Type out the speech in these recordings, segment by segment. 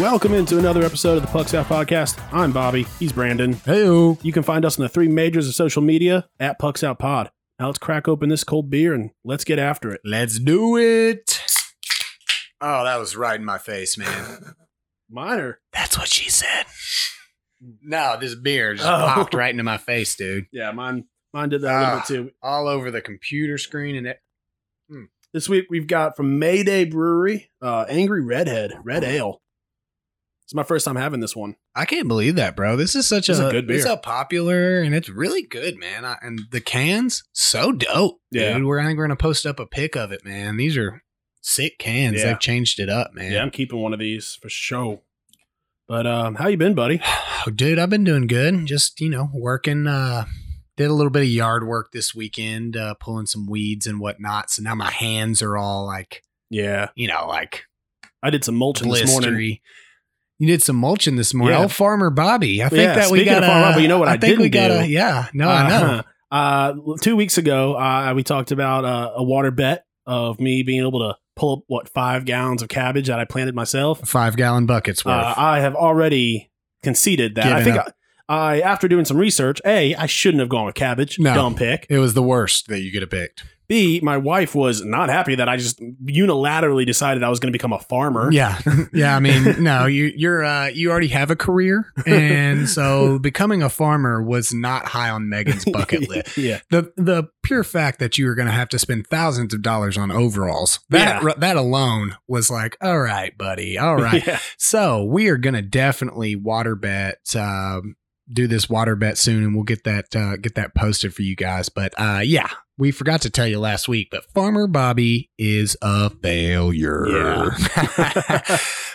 Welcome into another episode of the Pucks Out Podcast. I'm Bobby. He's Brandon. Hey-o. You can find us on the three majors of social media at Pucks Out Pod. Now let's crack open this cold beer and let's get after it. Let's do it. Oh, that was right in my face, man. Minor. That's what she said. No, this beer just popped right into my face, dude. Yeah, mine did that a little bit too. All over the computer screen and it. This week we've got from Mayday Brewery, Angry Redhead, Red Ale. It's my first time having this one. I can't believe that, bro. This is such a good beer. It's so popular, and it's really good, man. And the cans, so dope. Yeah. Dude, I think we're going to post up a pic of it, man. These are sick cans. Yeah. They've changed it up, man. Yeah, I'm keeping one of these for sure. But how you been, buddy? Dude, I've been doing good. Just, working. Did a little bit of yard work this weekend, pulling some weeds and whatnot. So now my hands are all like, I did some mulching this morning. You did some mulching this morning. Yeah. Oh, Farmer Bobby. I think that we got a... You know what I think we got a... Yeah. No, I know. 2 weeks ago, we talked about a water bet of me being able to pull up, 5 gallons of cabbage that I planted myself. 5 gallon buckets worth. I have already conceded that. I think I, after doing some research, A, I shouldn't have gone with cabbage. No, dumb pick. It was the worst that you could have picked. B, my wife was not happy that I just unilaterally decided I was going to become a farmer. Yeah. Yeah. I mean, no, you already have a career. And so becoming a farmer was not high on Megan's bucket list. Yeah. The pure fact that you were going to have to spend thousands of dollars on overalls, that alone was like, all right, buddy. All right. Yeah. So we are going to definitely water bet, do this water bet soon, and we'll get that posted for you guys. But we forgot to tell you last week, but Farmer Bobby is a failure. Yeah.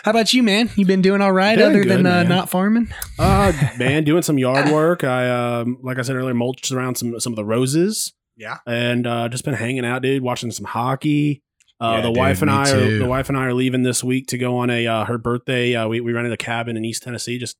How about you, man? You been doing all right, other than not farming? Man, doing some yard work. I like I said earlier, mulched around some of the roses. Yeah, and just been hanging out, dude. Watching some hockey. The wife and I are leaving this week to go on a her birthday. We rented a cabin in East Tennessee, just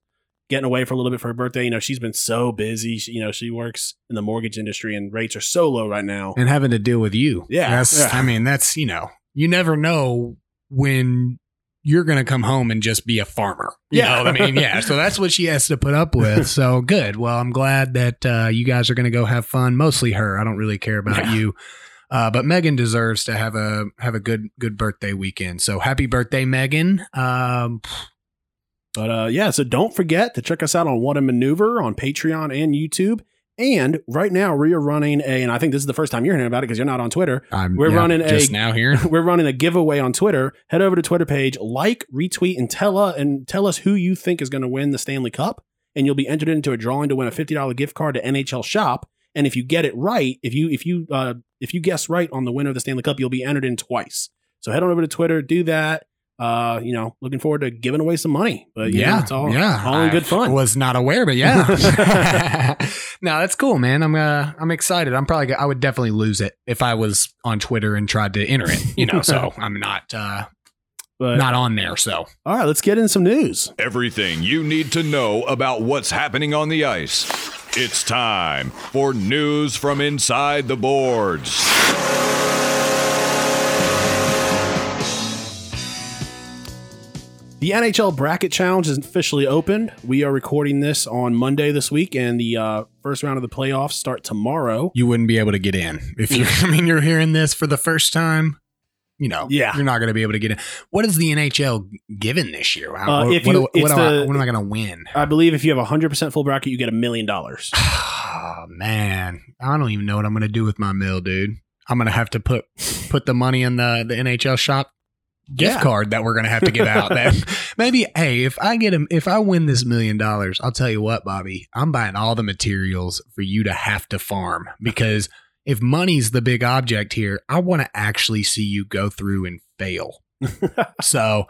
getting away for a little bit for her birthday. She's been so busy. She works in the mortgage industry and rates are so low right now. And having to deal with you. Yeah. That's, you never know when you're going to come home and just be a farmer. So that's what she has to put up with. So good. Well, I'm glad that you guys are going to go have fun. Mostly her. I don't really care about you. But Megan deserves to have a good birthday weekend. So happy birthday, Megan. So don't forget to check us out on What a Maneuver on Patreon and YouTube. And right now we are running and I think this is the first time you're hearing about it because you're not on Twitter. We're running a giveaway on Twitter. Head over to Twitter page, retweet, and tell us who you think is going to win the Stanley Cup. And you'll be entered into a drawing to win a $50 gift card to NHL Shop. And if you get it right, if you guess right on the winner of the Stanley Cup, you'll be entered in twice. So head on over to Twitter, do that. Looking forward to giving away some money, but it's all in good fun. Was not aware, but yeah. No, that's cool, man. I'm excited. I would definitely lose it if I was on Twitter and tried to enter it, so I'm not on there. So, all right, let's get in some news. Everything you need to know about what's happening on the ice. It's time for news from inside the boards. The NHL Bracket Challenge is officially open. We are recording this on Monday this week, and the first round of the playoffs start tomorrow. You wouldn't be able to get in. If you're hearing this for the first time, you're not going to be able to get in. What is the NHL given this year? What am I going to win? I believe if you have 100% full bracket, you get $1 million. Oh, man. I don't even know what I'm going to do with my mill, dude. I'm going to have to put the money in the NHL shop gift card that we're going to have to give out. That maybe, hey, if I win this $1 million, I'll tell you what, Bobby, I'm buying all the materials for you to have to farm, because if money's the big object here, I want to actually see you go through and fail. So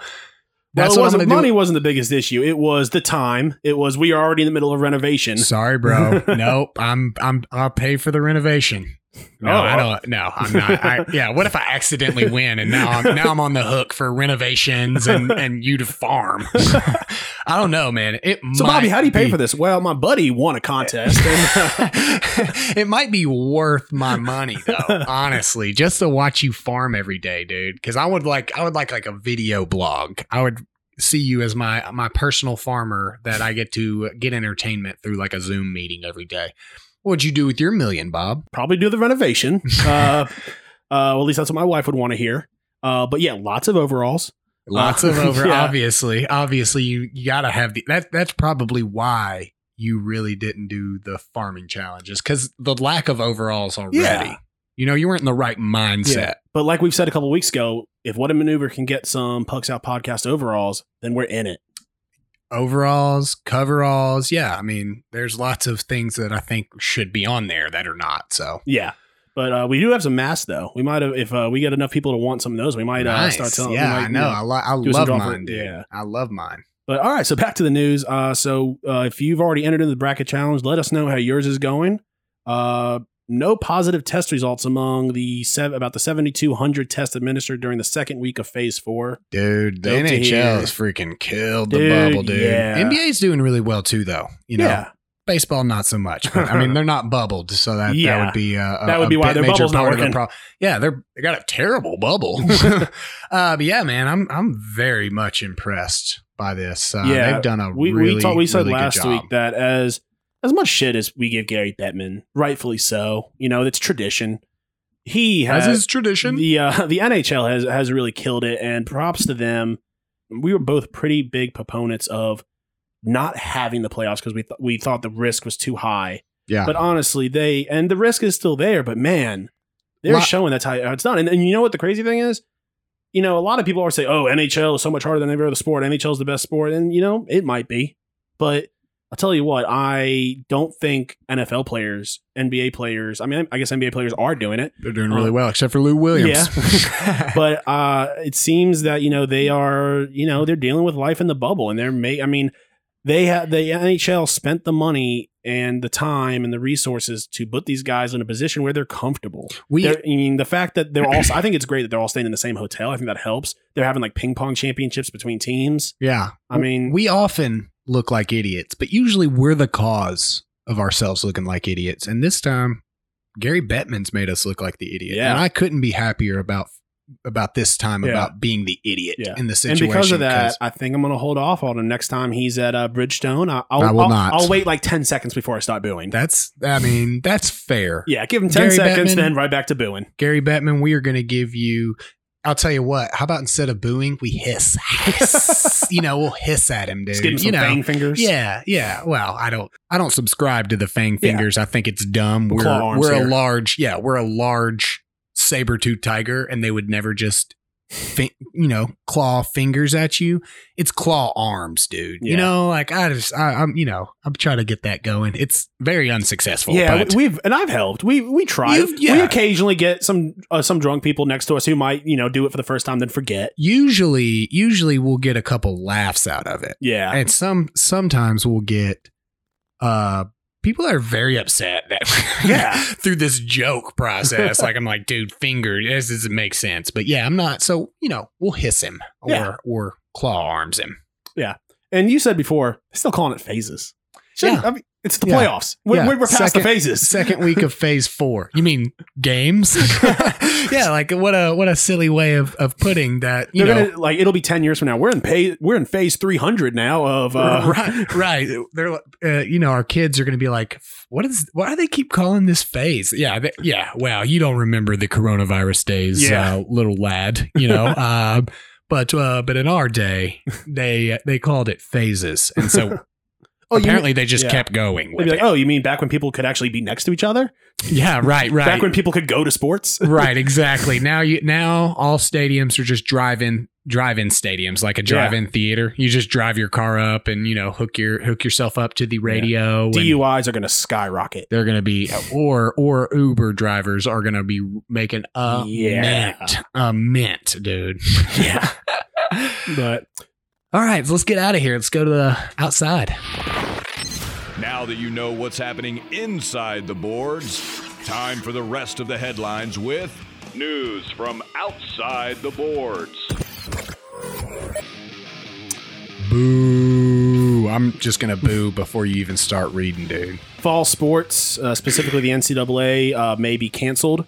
That's well, it wasn't, money wasn't the biggest issue. It was the time. It was we are already in the middle of renovation. Sorry, bro. Nope. I'll pay for the renovation. No, I don't. No, I'm not. Yeah. What if I accidentally win and now I'm on the hook for renovations and you to farm? I don't know, man. Bobby, how do you pay for this? Well, my buddy won a contest. It might be worth my money though, honestly, just to watch you farm every day, dude. Because I would like a video blog. I would see you as my personal farmer that I get to get entertainment through like a Zoom meeting every day. What'd you do with your million, Bob? Probably do the renovation. Well, at least that's what my wife would want to hear. But yeah, lots of overalls. Lots of overalls. Yeah. Obviously, you gotta have that's probably why you really didn't do the farming challenges, because the lack of overalls already. Yeah. You know, you weren't in the right mindset. Yeah. But like we've said a couple of weeks ago, if What a Maneuver can get some Pucks Out Podcast overalls, then we're in it. Overalls, coveralls. Yeah. I mean, there's lots of things that I think should be on there that are not. So, yeah. But we do have some masks, though. We might have, if we get enough people to want some of those, we might start selling. Yeah, I know. I love mine, dude. Yeah. I love mine. But all right. So, back to the news. So, if you've already entered into the bracket challenge, let us know how yours is going. No positive test results among the about the 7,200 tests administered during the second week of Phase 4. Dude, the NHL has freaking killed the bubble, dude. Yeah. NBA's doing really well, too, though. You know, baseball, not so much. But, I mean, they're not bubbled, so that would be a why their bubble's not working. Yeah, they got a terrible bubble. But yeah, man, I'm very much impressed by this. They've done a really good job. We said last week that as much shit as we give Gary Bettman, rightfully so, you know, it's tradition. He has his tradition. The NHL has really killed it, and props to them. We were both pretty big proponents of not having the playoffs because we thought the risk was too high. Yeah. But honestly, the risk is still there. But man, they're showing that's how it's done. And you know what the crazy thing is? You know, a lot of people always say, "Oh, NHL is so much harder than every other sport. NHL is the best sport," and you know it might be, but. I'll tell you what, I don't think NFL players, NBA players, I mean, I guess NBA players are doing it. They're doing really well, except for Lou Williams. Yeah. But it seems that, you know, they are, you know, they're dealing with life in the bubble. And the NHL spent the money and the time and the resources to put these guys in a position where they're comfortable. The fact that they're all, I think it's great that they're all staying in the same hotel. I think that helps. They're having like ping pong championships between teams. Yeah. I mean, we often look like idiots, but usually we're the cause of ourselves looking like idiots. And this time, Gary Bettman's made us look like the idiot. Yeah. And I couldn't be happier about this time about being the idiot in the situation. And because of that, I think I'm going to hold off on him next time he's at Bridgestone. I'll wait like 10 seconds before I start booing. That's fair. Yeah, give him 10 seconds, Bettman, then right back to booing. Gary Bettman, we are going to give you. I'll tell you what, how about instead of booing, we hiss, you know, we'll hiss at him, dude. Just give him some fang fingers. Yeah. Yeah. Well, I don't subscribe to the fang fingers. Yeah. I think it's dumb. We're a large saber-toothed tiger, and they would never just, claw fingers at you. It's claw arms, dude. Yeah. You know, like I'm trying to get that going. It's very unsuccessful. Yeah, I've helped. We try. We occasionally get some drunk people next to us who might, you know, do it for the first time then forget. Usually we'll get a couple laughs out of it. Yeah, and sometimes we'll get people are very upset that through this joke process. Like I'm like, dude, finger, this doesn't make sense. But yeah, I'm not. So, you know, we'll hiss him or claw arms him. Yeah. And you said before, still calling it phases. Yeah. I mean, it's the playoffs. We're past the phases. Second week of Phase 4. You mean games? Yeah. Like what a silly way of putting that. Like it'll be 10 years from now. We're in phase 300 now of right. They're you know, our kids are going to be like, why do they keep calling this phase? Yeah. Wow. You don't remember the coronavirus days, little lad. You know. But in our day, they called it phases, and so. Oh, apparently they just kept going with it. Oh, you mean back when people could actually be next to each other? Yeah, right. Back when people could go to sports? Right, exactly. Now all stadiums are just drive-in stadiums, like a drive-in theater. You just drive your car up and, you know, hook yourself up to the radio. Yeah. DUIs are going to skyrocket. They're going to be or Uber drivers are going to be making a mint, dude. Yeah. But All right, so let's get out of here. Let's go to the outside. Now that you know what's happening inside the boards, time for the rest of the headlines with news from outside the boards. Boo. I'm just going to boo before you even start reading, dude. Fall sports, specifically the NCAA, may be canceled.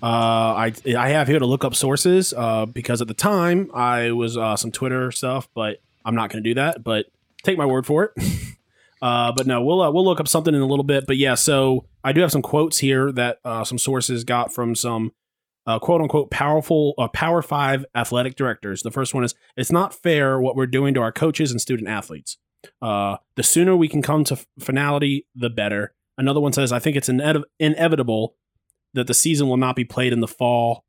I have here to look up sources because at the time I was some Twitter stuff, but I'm not going to do that. But take my word for it. But no, we'll look up something in a little bit. But yeah, so I do have some quotes here that some sources got from some quote unquote powerful Power Five athletic directors. The first one is, it's not fair what we're doing to our coaches and student athletes. The sooner we can come to finality, the better. Another one says, I think it's inevitable that the season will not be played in the fall.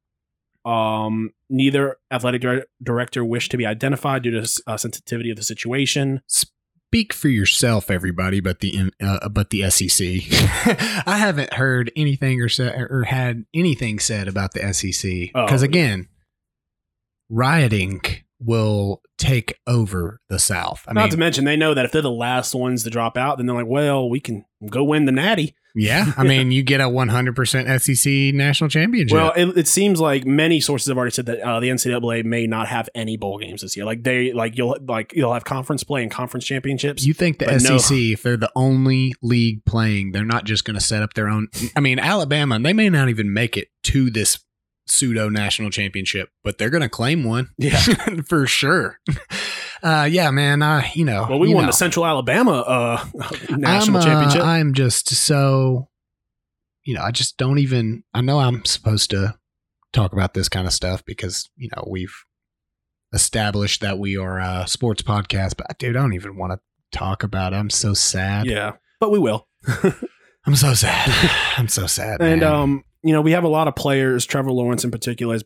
Neither athletic director wished to be identified due to sensitivity of the situation. Speak for yourself, everybody, but the SEC. I haven't heard anything or had anything said about the SEC because again, rioting will take over the South. Not to mention, they know that if they're the last ones to drop out, then they're like, well, we can go win the Natty. Yeah, I mean, you get a 100% SEC national championship. Well, it seems like many sources have already said that the NCAA may not have any bowl games this year. You'll have conference play and conference championships. You think the SEC, if they're the only league playing, they're not just going to set up their own? I mean, Alabama, they may not even make it to this pseudo national championship, but they're going to claim one, yeah, for sure. Yeah, man. We won the Central Alabama national championship. I'm just so, I just don't even. I know I'm supposed to talk about this kind of stuff because we've established that we are a sports podcast. But dude, I don't even want to talk about it. I'm so sad. Yeah, but we will. I'm so sad. I'm so sad. And man. We have a lot of players. Trevor Lawrence, in particular,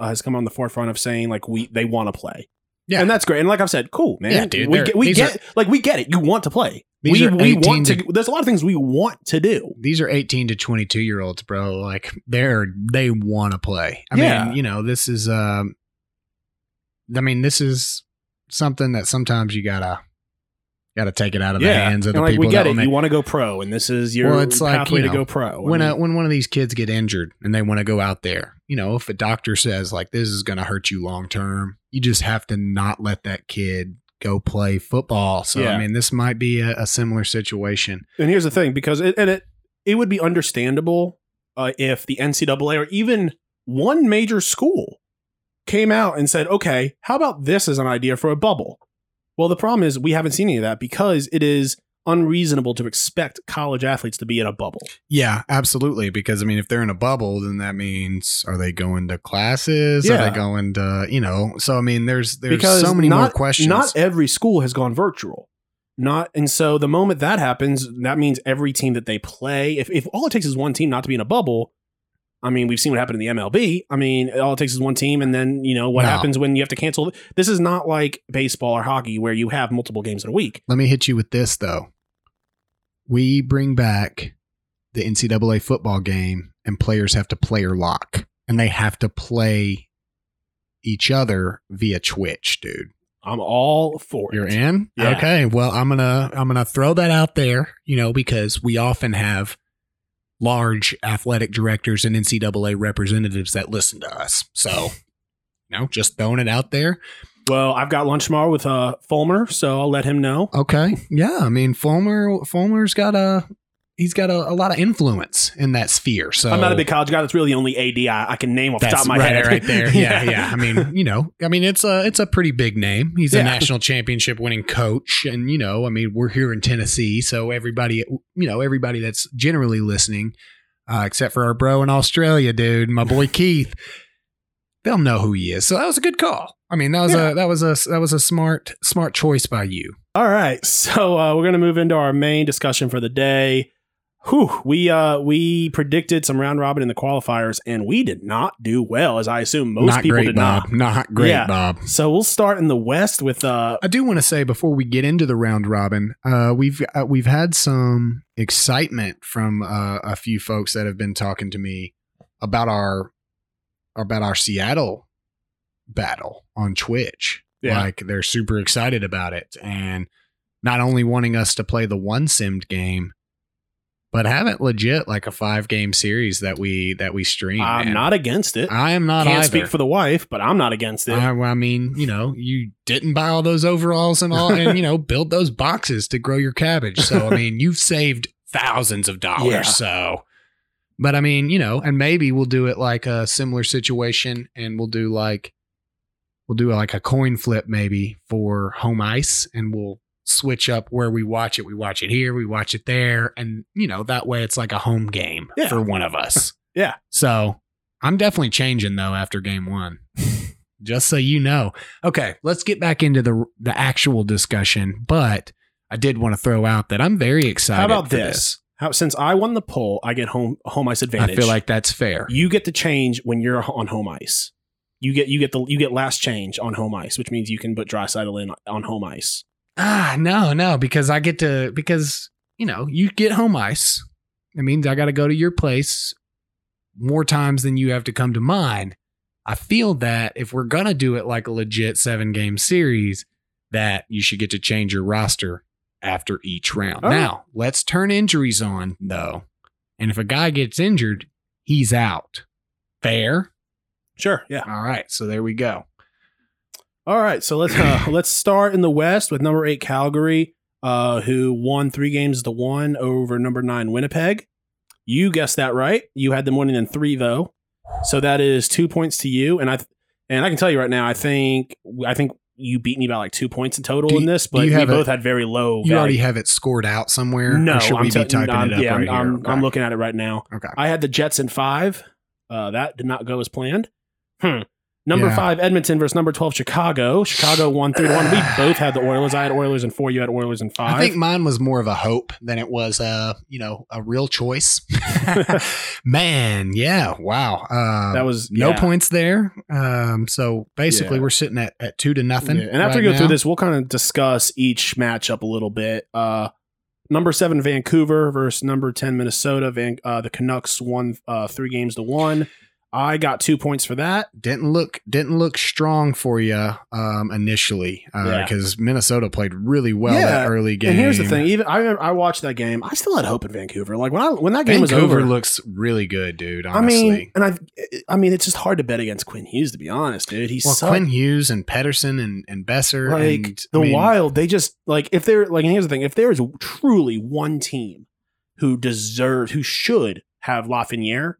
has come on the forefront of saying they want to play. Yeah, and that's great. And like I've said, cool, man. Yeah, dude, we get it. You want to play. We want to. There's a lot of things we want to do. These are 18 to 22 year olds, bro. They want to play. I mean, this is. I mean, this is something that sometimes you gotta take it out of the hands of the people. We get it. You want to go pro, and this is your pathway to go pro. When one of these kids get injured and they want to go out there, if a doctor says this is going to hurt you long term, you just have to not let that kid go play football. So, yeah. I mean, this might be a similar situation. And here's the thing, because it would be understandable if the NCAA or even one major school came out and said, okay, how about this as an idea for a bubble? Well, the problem is we haven't seen any of that because it is unreasonable to expect college athletes to be in a bubble. Yeah, absolutely. Because I mean, if they're in a bubble, then that means, are they going to classes? Yeah. Are they going to, so I mean, there's so many more questions. Not every school has gone virtual. And so the moment that happens, that means every team that they play, if all it takes is one team not to be in a bubble, I mean, we've seen what happened in the MLB. I mean, all it takes is one team, and then happens when you have to cancel. This is not like baseball or hockey where you have multiple games in a week. Let me hit you with this, though. We bring back the NCAA football game, and players have to player lock, and they have to play each other via Twitch, dude. I'm all for it. You're in? Yeah. Okay. Well, I'm gonna throw that out there, because we often have large athletic directors and NCAA representatives that listen to us. So, just throwing it out there. Well, I've got lunch tomorrow with Fulmer, so I'll let him know. Okay. Yeah. I mean, Fulmer's got a lot of influence in that sphere. So I'm not a big college guy. That's really the only AD I can name off the top of my head. Right there. Yeah. Yeah. I mean, it's a pretty big name. He's a national championship winning coach. And, we're here in Tennessee. So everybody that's generally listening, except for our bro in Australia, dude, my boy Keith, they'll know who he is. So that was a good call. I mean, that was a smart choice by you. All right. So we're going to move into our main discussion for the day. Whew, we predicted some round robin in the qualifiers, and we did not do well, as I assume most people did not. Not great, Bob. So we'll start in the West with. I do want to say before we get into the round robin, we've had some excitement from a few folks that have been talking to me about our Seattle battle on Twitch. Yeah. Like, they're super excited about it and not only wanting us to play the one simmed game, but have it legit like a 5-game series that we stream. I'm not against it. I am not. Can't speak for the wife, but I'm not against it. I mean, you know, you didn't buy all those overalls and all, and you know, build those boxes to grow your cabbage. So I mean, you've saved thousands of dollars. Yeah. So, but I mean, you know, and maybe we'll do it like a similar situation, and we'll do like a coin flip maybe for home ice, and we'll switch up where we watch it. We watch it here, we watch it there. And, you know, that way it's like a home game for one of us. Yeah. So I'm definitely changing, though, after game one, just so you know. Okay, let's get back into the actual discussion. But I did want to throw out that I'm very excited. How about this? How, since I won the poll, I get home ice advantage. I feel like that's fair. You get to change when you're on home ice. You get last change on home ice, which means you can put Draisaitl in on home ice. No, because I get to, because, you know, you get home ice. It means I got to go to your place more times than you have to come to mine. I feel that if we're going to do it like a legit 7-game series, that you should get to change your roster after each round. Oh. Now, let's turn injuries on, though. And if a guy gets injured, he's out. Fair? Sure. Yeah. All right. So there we go. All right, so let's start in the West with number 8 Calgary, who won 3 games to 1 over number 9 Winnipeg. You guessed that right. You had them winning in 3 though, so that is 2 points to you. And I can tell you right now, I think you beat me by like 2 points in total in this, but we both had very low. You value. Already have it scored out somewhere. No, I'm looking at it right now. Okay, I had the Jets in 5. That did not go as planned. Number 5, Edmonton versus number 12, Chicago. Chicago won 3-1. We both had the Oilers. I had Oilers in 4. You had Oilers in 5. I think mine was more of a hope than it was a real choice. Man, yeah, wow. That was no points there. So basically, we're sitting at 2-0. Yeah. And after we go through this, we'll kind of discuss each matchup a little bit. Number 7, Vancouver versus number 10, Minnesota. The Canucks won 3 games to 1. I got 2 points for that. Didn't look strong for you initially because Minnesota played really well that early game. And here's the thing: even I watched that game. I still had hope in Vancouver. Like when that game was over, Vancouver looks really good, dude. Honestly, I mean, it's just hard to bet against Quinn Hughes, to be honest, dude. He sucked. Quinn Hughes and Pettersson and Boeser, like Wild. They just like if they're like. And here's the thing: if there is truly one team who should have Lafreniere,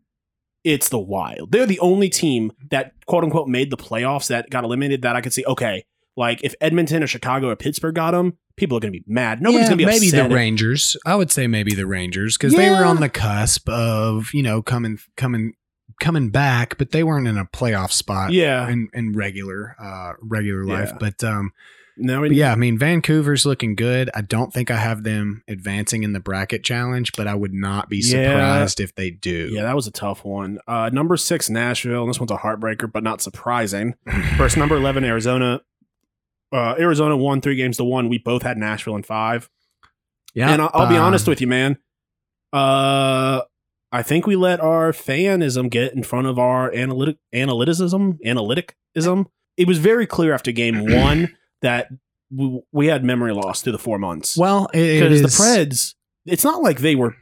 it's the Wild. They're the only team that, quote unquote, made the playoffs that got eliminated that I could see. Okay, like if Edmonton or Chicago or Pittsburgh got them, people are going to be mad. Nobody's going to be upset. Maybe the Rangers. I would say maybe the Rangers because they were on the cusp of, you know, coming back, but they weren't in a playoff spot. Yeah. In regular life, but I mean, Vancouver's looking good. I don't think I have them advancing in the bracket challenge, but I would not be surprised if they do. Yeah, that was a tough one. Number 6, Nashville. And this one's a heartbreaker, but not surprising. Versus number 11, Arizona. Arizona won 3 games to 1. We both had Nashville in 5. Yeah. And I'll be honest with you, man. I think we let our fanism get in front of our analyticism. It was very clear after game 1. That we had memory loss through the 4 months. Well, because the Preds, it's not like they were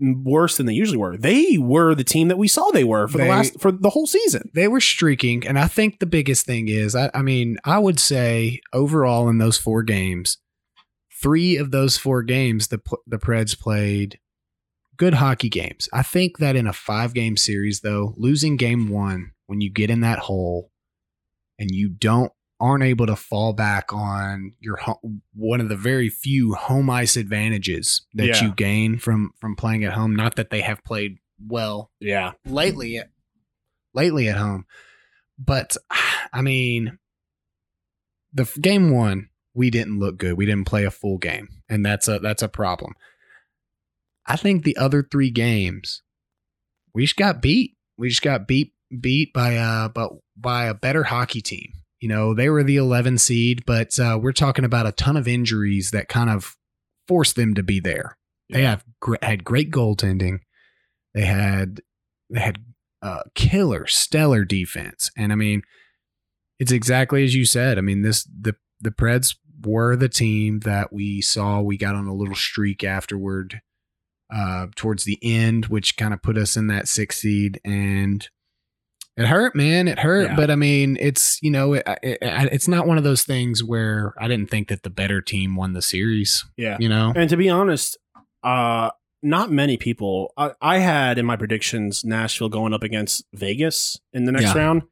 worse than they usually were. They were the team that we saw they were for the whole season. They were streaking, and I think the biggest thing is, I mean, I would say overall in those 4 games, 3 of those 4 games, the Preds played good hockey games. I think that in a 5-game series, though, losing game 1 when you get in that hole and you aren't able to fall back on your one of the very few home ice advantages that you gain from playing at home. Not that they have played well lately at home, but I mean, the game 1, we didn't look good. We didn't play a full game, and that's a problem. I think the other 3 games, we just got beat. We just got beat by a better hockey team. You know, they were the 11 seed, but we're talking about a ton of injuries that kind of forced them to be there. Yeah. They had great goaltending. They had stellar defense. And I mean, It's exactly as you said. I mean, the Preds were the team that we saw. We got on a little streak afterward towards the end, which kind of put us in that 6th seed, and it hurt, man. It hurt. Yeah. But I mean, it's, you know, it's not one of those things where I didn't think that the better team won the series. Yeah. You know, and to be honest, not many people. I had in my predictions Nashville going up against Vegas in the next round.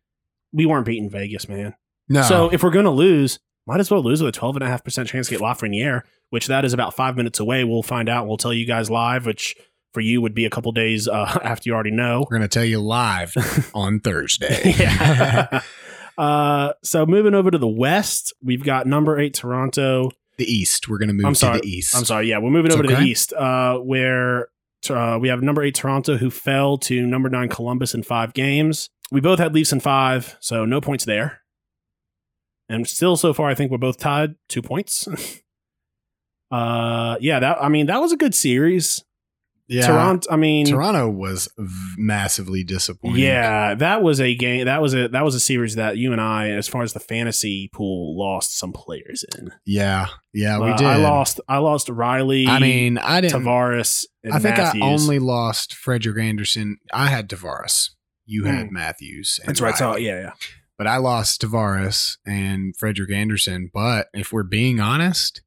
We weren't beating Vegas, man. No. So if we're going to lose, might as well lose with a 12.5% chance to get Lafreniere, which that is about 5 minutes away. We'll find out. We'll tell you guys live, which for you would be a couple days after you already know. We're going to tell you live on Thursday. So moving over to the West, we've got number 8, Toronto. The East. We're going to move to the East. I'm sorry. Yeah, we're moving over to the East, where we have number 8, Toronto, who fell to number 9, Columbus in 5 games. We both had Leafs in 5, so no points there. And still so far, I think we're both tied 2 points. That was a good series. Yeah. Toronto was massively disappointing. Yeah, that was a game. That was a series that you and I, as far as the fantasy pool, lost some players in. Yeah, we did. I lost Riley. I mean, I didn't. Tavares. And I think Matthews. I only lost Frederik Andersen. I had Tavares. You had Matthews. And that's right. So, yeah. But I lost Tavares and Frederik Andersen. But if we're being honest,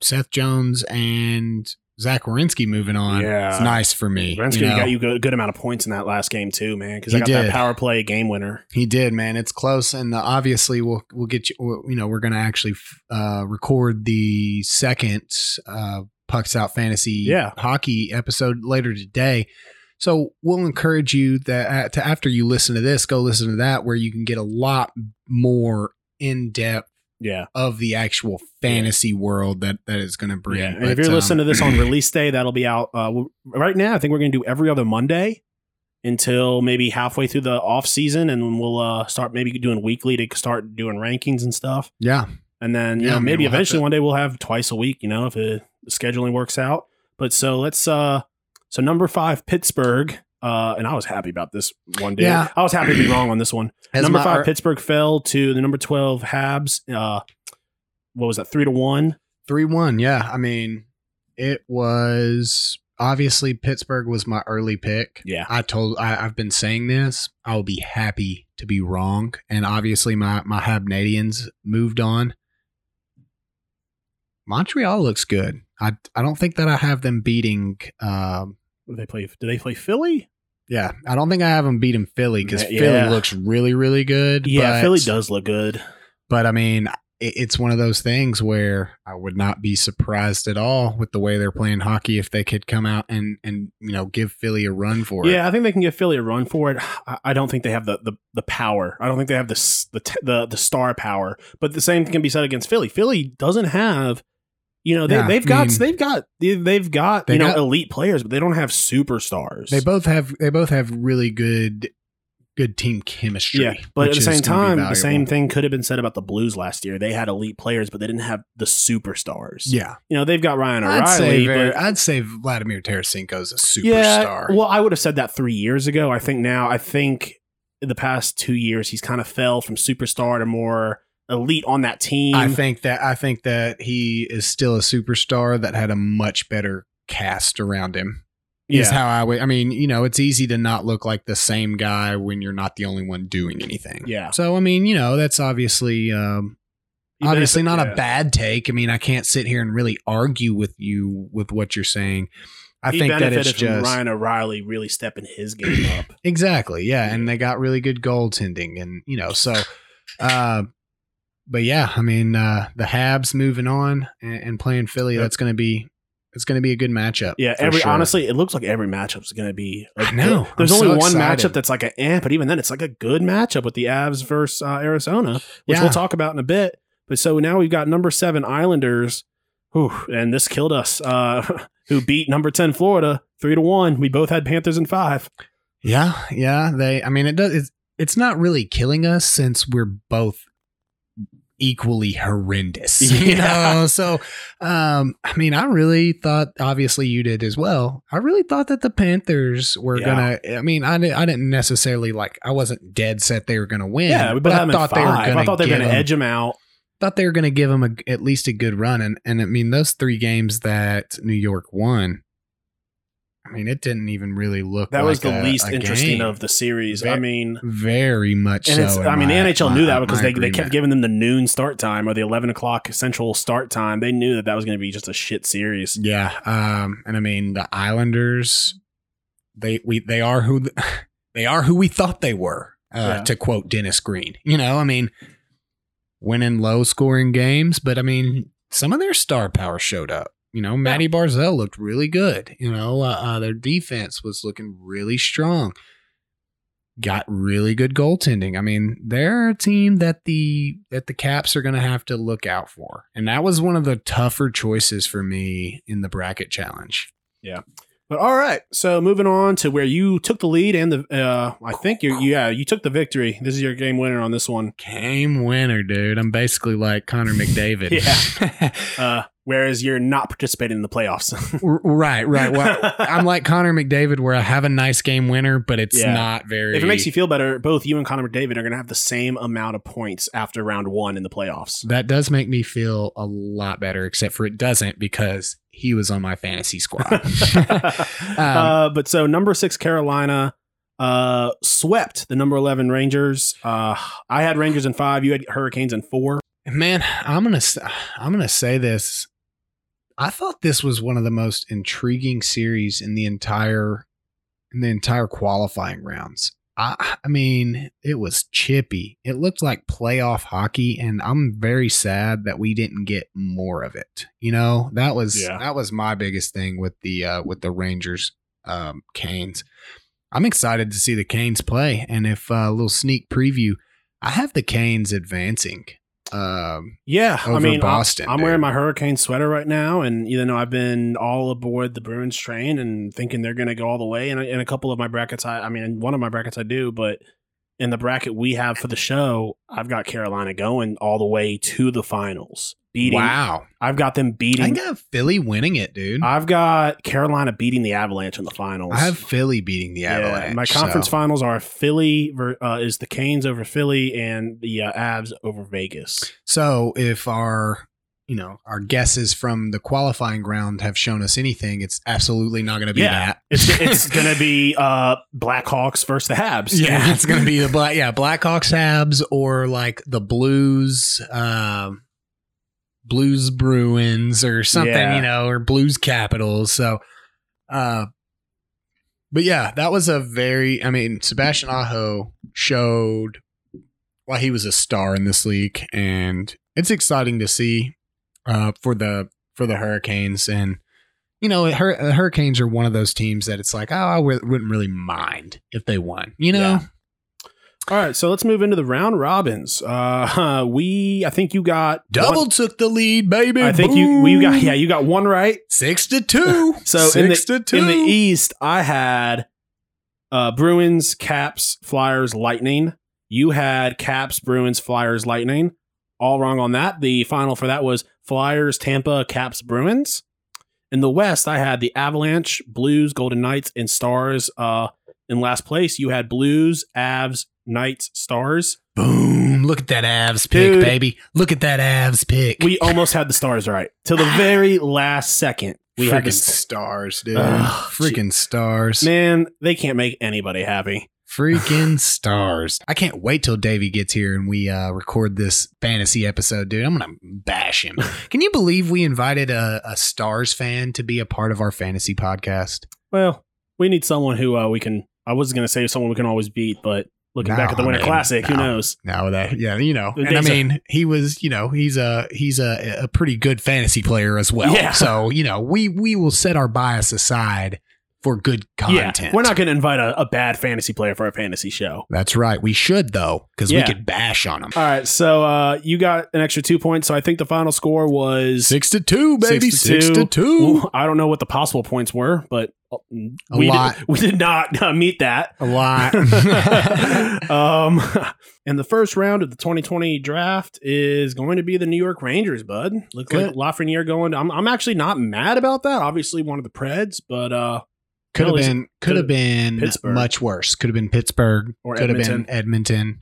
Seth Jones and Zach Werenski moving on. Yeah. It's nice for me. Werenski got you a good amount of points in that last game too, man. Because I got that power play game winner. He did, man. It's close, and obviously we'll get you. You know, we're going to actually record the second Pucks Out Fantasy Hockey episode later today. So we'll encourage you that after you listen to this, go listen to that, where you can get a lot more in depth. Yeah, of the actual fantasy world that is going to bring. Yeah. And but, if you're listening to this on release day, that'll be out right now. I think we're going to do every other Monday until maybe halfway through the off season, and we'll start maybe doing weekly to start doing rankings and stuff. Yeah, and then maybe we'll eventually one day we'll have twice a week. You know, if the scheduling works out. But so let's so number 5, Pittsburgh. And I was happy about this one day. Yeah. I was happy to be wrong on this one. Number 5, Pittsburgh fell to the number 12 Habs. What was that? 3-1? 3-1. Yeah. I mean, it was obviously Pittsburgh was my early pick. Yeah. I've been saying this. I'll be happy to be wrong. And obviously my Habnadians moved on. Montreal looks good. I don't think that I have them beating, do they play Philly? Yeah. I don't think I have them beating Philly because Philly looks really, really good. Yeah, but Philly does look good. But, I mean, it's one of those things where I would not be surprised at all with the way they're playing hockey if they could come out and you know, give Philly a run for it. Yeah, I think they can give Philly a run for it. I don't think they have the power. I don't think they have the star power. But the same can be said against Philly. Philly doesn't have... You know, they've got elite players, but they don't have superstars. They both have really good team chemistry. Yeah, but at the same time, the same thing could have been said about the Blues last year. They had elite players, but they didn't have the superstars. Yeah, you know, they've got Ryan O'Reilly. I'd say Vladimir Tarasenko is a superstar. Yeah, well, I would have said that 3 years ago. I think in the past 2 years, he's kind of fell from superstar to more elite on that team. I think that he is still a superstar that had a much better cast around him. Yeah. Is how it's easy to not look like the same guy when you're not the only one doing anything. Yeah. So, I mean, you know, that's obviously not a bad take. I mean, I can't sit here and really argue with you with what you're saying. I think that it's just Ryan O'Reilly really stepping his game up. Exactly. Yeah. And they got really good goaltending and, you know, so, but yeah, I mean, the Habs moving on and playing Philly, that's going to be a good matchup. Yeah, honestly, it looks like every matchup is going to be. Like, I know. There's only one matchup that's like but even then, it's like a good matchup with the Avs versus Arizona, which we'll talk about in a bit. But so now we've got number 7 Islanders, and this killed us. Who beat number 10 Florida 3-1? We both had Panthers in 5. Yeah. It does. It's not really killing us since we're both equally horrendous, you know? So, I mean, I really thought, obviously you did as well. I really thought that the Panthers were going to, I mean, I didn't necessarily like, I wasn't dead set they were going to win, but I thought they were going to edge them out. Thought they were going to give them at least a good run. And I mean, those three games that New York won, I mean, it didn't even really look that like was the least interesting game of the series. I mean, very much and so. I mean, the NHL knew that because they kept giving them the noon start time or the 11 o'clock central start time. They knew that was going to be just a shit series. Yeah. And I mean, the Islanders, they are who we thought they were, to quote Dennis Green. You know, I mean, winning low scoring games, but I mean, some of their star power showed up. You know, Matty Barzal looked really good. You know, their defense was looking really strong. Got really good goaltending. I mean, they're a team that the Caps are going to have to look out for. And that was one of the tougher choices for me in the bracket challenge. Yeah. But all right. So moving on to where you took the lead and the I think you took the victory. This is your game winner on this one. Game winner, dude. I'm basically like Connor McDavid. Whereas you're not participating in the playoffs. Right. Well, I'm like Connor McDavid where I have a nice game winner, but it's not very... If it makes you feel better, both you and Connor McDavid are going to have the same amount of points after round one in the playoffs. That does make me feel a lot better, except for it doesn't because he was on my fantasy squad. But so number 6, Carolina swept the number 11 Rangers. I had Rangers in 5. You had Hurricanes in 4. Man, I'm gonna say this. I thought this was one of the most intriguing series in the entire qualifying rounds. I mean, it was chippy. It looked like playoff hockey, and I'm very sad that we didn't get more of it. You know, that was my biggest thing with the Rangers Canes. I'm excited to see the Canes play, and if a little sneak preview, I have the Canes advancing. I mean, Boston. I'm wearing my Hurricane sweater right now, and you know I've been all aboard the Bruins train and thinking they're going to go all the way. And in a couple of my brackets, in one of my brackets I do, but in the bracket we have for the show, I've got Carolina going all the way to the finals. I've got them beating. I got Philly winning it, dude. I've got Carolina beating the Avalanche in the finals. I have Philly beating the Avalanche. My conference finals are Philly is the Canes over Philly and the Avs over Vegas. So if our guesses from the qualifying round have shown us anything, it's absolutely not going to be that. It's going to be Blackhawks versus the Habs. Yeah, it's going to be the Blackhawks Habs or like the Blues. Blues Bruins or something, or Blues Capitals. So, but yeah, that was a Sebastian Aho showed why he was a star in this league, and it's exciting to see for the Hurricanes. And, you know, Hurricanes are one of those teams that it's like, oh, I wouldn't really mind if they won, you know? Yeah. All right, so let's move into the round robins. I think you got took the lead, baby. I think you got one right, 6-2. So 6-2 in the East, I had Bruins, Caps, Flyers, Lightning. You had Caps, Bruins, Flyers, Lightning. All wrong on that. The final for that was Flyers, Tampa, Caps, Bruins. In the West, I had the Avalanche, Blues, Golden Knights, and Stars. In last place, you had Blues, Avs, Knights, Stars. Boom. Look at that Avs pick, dude, baby. Look at that Avs pick. We almost had the Stars right. Till the very last second. We had the Stars, dude. Freaking Stars. Man, they can't make anybody happy. Freaking Stars. I can't wait till Davey gets here and we record this fantasy episode, dude. I'm going to bash him. Can you believe we invited a Stars fan to be a part of our fantasy podcast? Well, we need someone who we can... I was going to say someone we can always beat, but... Looking back at the Winter Classic, who knows? No, that you know, and I mean, he was, you know, he's a pretty good fantasy player as well. Yeah. So you know, we will set our bias aside for good content. Yeah, we're not going to invite a bad fantasy player for a fantasy show. That's right. We should, though, because we could bash on them. All right. So you got an extra 2 points. So I think the final score was 6-2, baby. 6-2. Ooh, I don't know what the possible points were, but we did not meet that. A lot. And the first round of the 2020 draft is going to be the New York Rangers, bud. Looks like Lafreniere going. I'm actually not mad about that. Obviously one of the Preds, but could have been Pittsburgh. Much worse. Could have been Pittsburgh or could Edmonton. Have been Edmonton.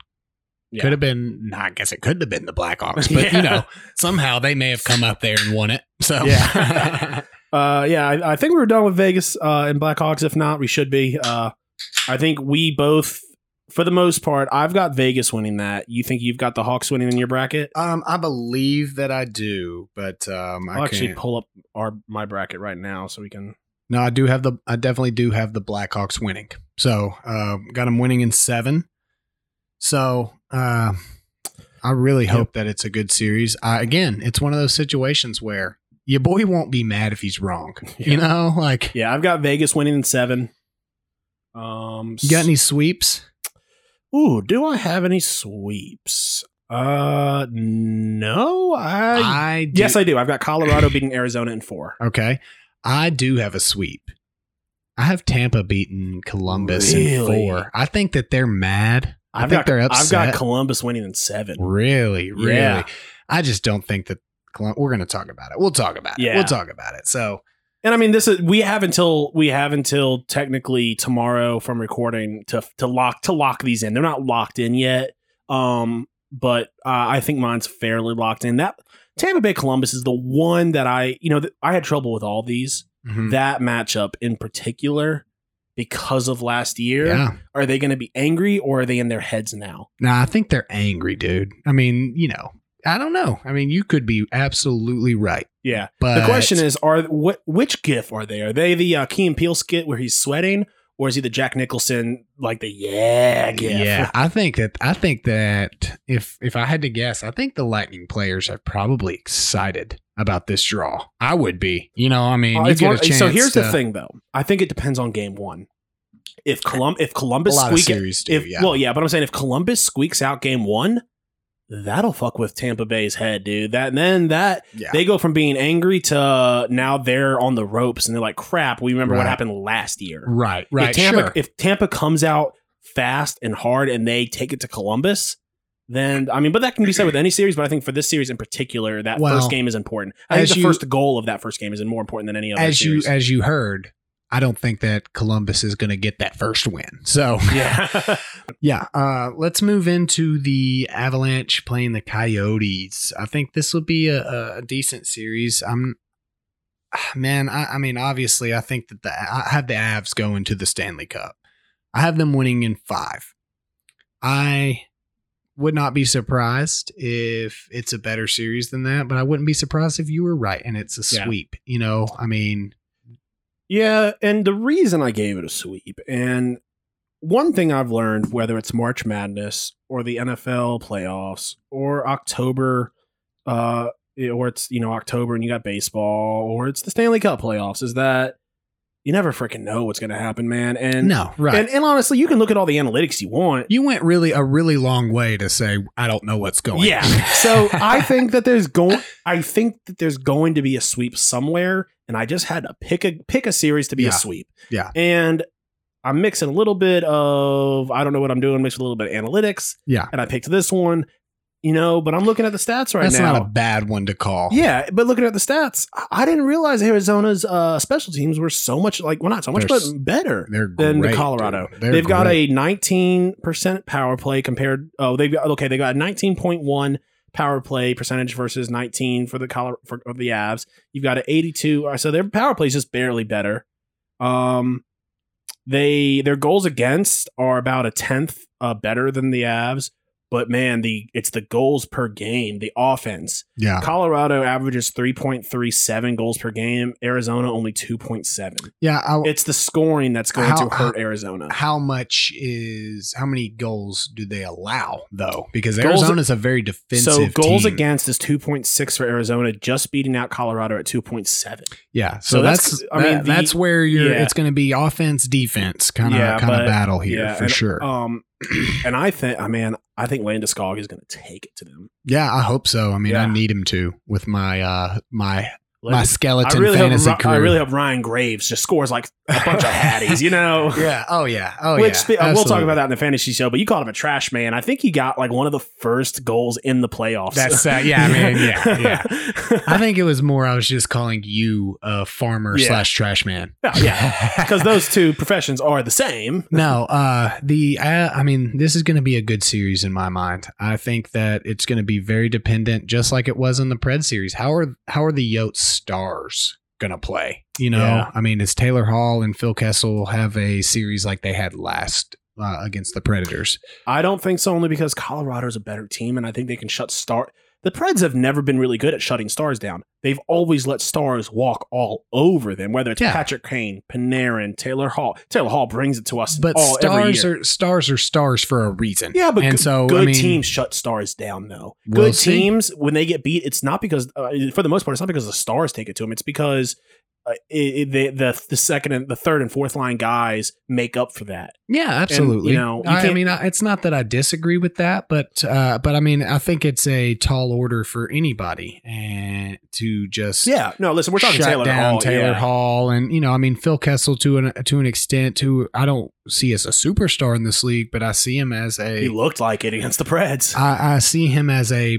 Yeah. Could have been, I guess it could have been the Blackhawks, but you know, somehow they may have come up there and won it. So yeah. I think we were done with Vegas and Blackhawks. If not, we should be. I think we both, for the most part, I've got Vegas winning that. You think you've got the Hawks winning in your bracket? I believe that I do, but I'll actually pull up my bracket right now so we can. No, I definitely do have the Blackhawks winning. So got them winning in 7. So I really hope that it's a good series. Again, it's one of those situations where your boy won't be mad if he's wrong. Yeah. You know, like. Yeah, I've got Vegas winning in 7. You got any sweeps? Ooh, do I have any sweeps? No. I do. Yes, I do. I've got Colorado beating Arizona in 4. Okay. I do have a sweep. I have Tampa beating Columbus in 4. I think that they're mad. I think they're upset. I've got Columbus winning in 7. Really? Really? Yeah. I just don't think that. We're going to talk about it. We'll talk about it. We'll talk about it. So, and I mean, we have until technically tomorrow from recording to lock these in. They're not locked in yet. But I think mine's fairly locked in. That Tampa Bay Columbus is the one that I had trouble with all these, that matchup in particular because of last year. Yeah. Are they going to be angry or are they in their heads now? Nah, I think they're angry, dude. I mean, you know. I don't know. I mean, you could be absolutely right. Yeah. But the question is, which GIF are they? Are they the Key and Peele skit where he's sweating, or is he the Jack Nicholson like the GIF? Yeah. I think that if I had to guess, I think the Lightning players are probably excited about this draw. I would be. You know, I mean, you get a chance. So here's the thing, though. I think it depends on game one. If Columbus squeaks, but I'm saying if Columbus squeaks out game one. That'll fuck with Tampa Bay's head, dude. They go from being angry to now they're on the ropes and they're like, crap, we remember what happened last year. Right. If Tampa comes out fast and hard and they take it to Columbus, then I mean, but that can be said with any series. But I think for this series in particular, that first game is important. I think first goal of that first game is more important than any other series. As you heard, I don't think that Columbus is going to get that first win. So, yeah. Let's move into the Avalanche playing the Coyotes. I think this will be a decent series. Obviously, I think that I have the Avs going to the Stanley Cup. I have them winning in 5. I would not be surprised if it's a better series than that, but I wouldn't be surprised if you were right and it's a sweep. You know, I mean. Yeah, and the reason I gave it a sweep, and one thing I've learned, whether it's March Madness or the NFL playoffs or October, or it's, you know, October and you got baseball, or it's the Stanley Cup playoffs, is that you never freaking know what's going to happen, man. And no, right. And honestly, you can look at all the analytics you want. You went a really long way to say I don't know what's going. Yeah. So I think that there's going to be a sweep somewhere, and I just had to pick a series to be a sweep. Yeah. And I'm mixing a little bit of I don't know what I'm doing, mixed with a little bit of analytics. Yeah. And I picked this one. You know, but I'm looking at the stats right now. That's not a bad one to call. Yeah, but looking at the stats, I didn't realize Arizona's special teams were so much but better than the Colorado. They've got a 19% power play compared. Oh, they got 19.1 power play percentage versus 19 for the Avs. You've got an 82. So their power play is just barely better. Their goals against are about a tenth better than the Avs. But man, it's the goals per game, the offense. Yeah. Colorado averages 3.37 goals per game. Arizona only 2.7. Yeah. It's the scoring that's going to hurt Arizona. How many goals do they allow, though? Because Arizona's a very defensive team. So goals against is 2.6 for Arizona, just beating out Colorado at 2.7. Yeah. So that's where it's going to be offense, defense kind of battle here for sure. And I think Landeskog is going to take it to them. Yeah, I hope so. I mean, I need him to with my my skeleton fantasy crew. I really hope Ryan Graves just scores like a bunch of hatties, you know? Yeah. Oh, yeah. Oh, yeah. We'll talk about that in the fantasy show, but you called him a trash man. I think he got like one of the first goals in the playoffs. That's yeah, I mean, yeah. I think it was more I was just calling you a farmer / trash man. Oh, yeah. Because those two professions are the same. No, this is going to be a good series in my mind. I think that it's going to be very dependent, just like it was in the Pred series. How are the Yotes stars gonna play, you know? Yeah. I mean, is Taylor Hall and Phil Kessel have a series like they had last against the Predators? I don't think so, only because Colorado's a better team, and I think they can the Preds have never been really good at shutting stars down. They've always let stars walk all over them, whether it's Patrick Kane, Panarin, Taylor Hall. Taylor Hall brings it to us. But stars are stars for a reason. Yeah, but good teams shut stars down, though. Teams, when they get beat, it's not because, for the most part, it's not because the stars take it to them. It's because the second and the third and fourth line guys make up for that. Yeah, absolutely. And, you know, it's not that I disagree with that, but I mean, I think it's a tall order for anybody and to just Listen, we're talking Taylor Hall, and you know, I mean, Phil Kessel to an extent. Who I don't see as a superstar in this league, but I see him as a. He looked like it against the Preds. I see him as a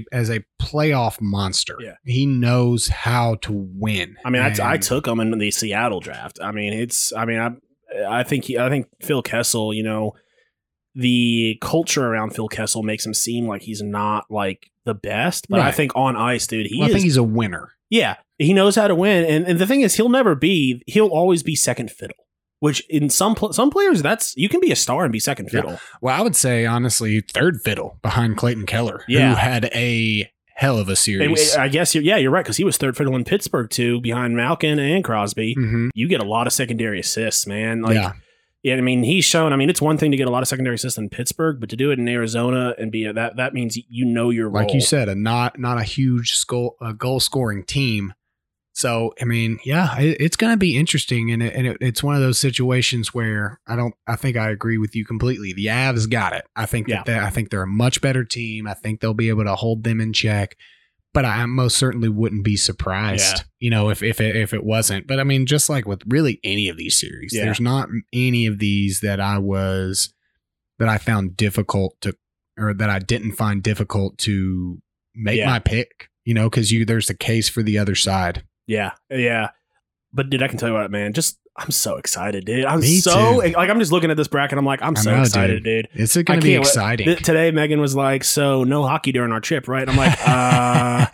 playoff monster. Yeah, he knows how to win. I mean, I took him in the Seattle draft. I mean, I think Phil Kessel, you know, the culture around Phil Kessel makes him seem like he's not like the best, but right. I think on ice, dude, I think he's a winner. Yeah. He knows how to win. And the thing is, he'll always be second fiddle, which in some players, you can be a star and be second fiddle. Yeah. Well, I would say honestly, third fiddle behind Clayton Keller, who had a hell of a series. I guess, you're right, because he was third fiddle in Pittsburgh, too, behind Malkin and Crosby. Mm-hmm. You get a lot of secondary assists, man. I mean, he's shown, I mean, it's one thing to get a lot of secondary assists in Pittsburgh, but to do it in Arizona and be that means you know your role. Like you said, not a huge goal-scoring team. So, I mean, yeah, it's going to be interesting, and it's one of those situations where I think I agree with you completely. The Avs got it. I think I think they're a much better team. I think they'll be able to hold them in check, but I most certainly wouldn't be surprised, you know, if it wasn't. But I mean, just like with really any of these series, there's not any of these that I found difficult to, or that I didn't find difficult to make my pick, you know, because there's a case for the other side. Yeah, yeah. But, dude, I can tell you what, man. Just, I'm so excited, dude. Me too. Like, I'm just looking at this bracket. I'm like, I know, excited, dude. It's going to be exciting. Today, Megan was like, so no hockey during our trip, right? And I'm like, I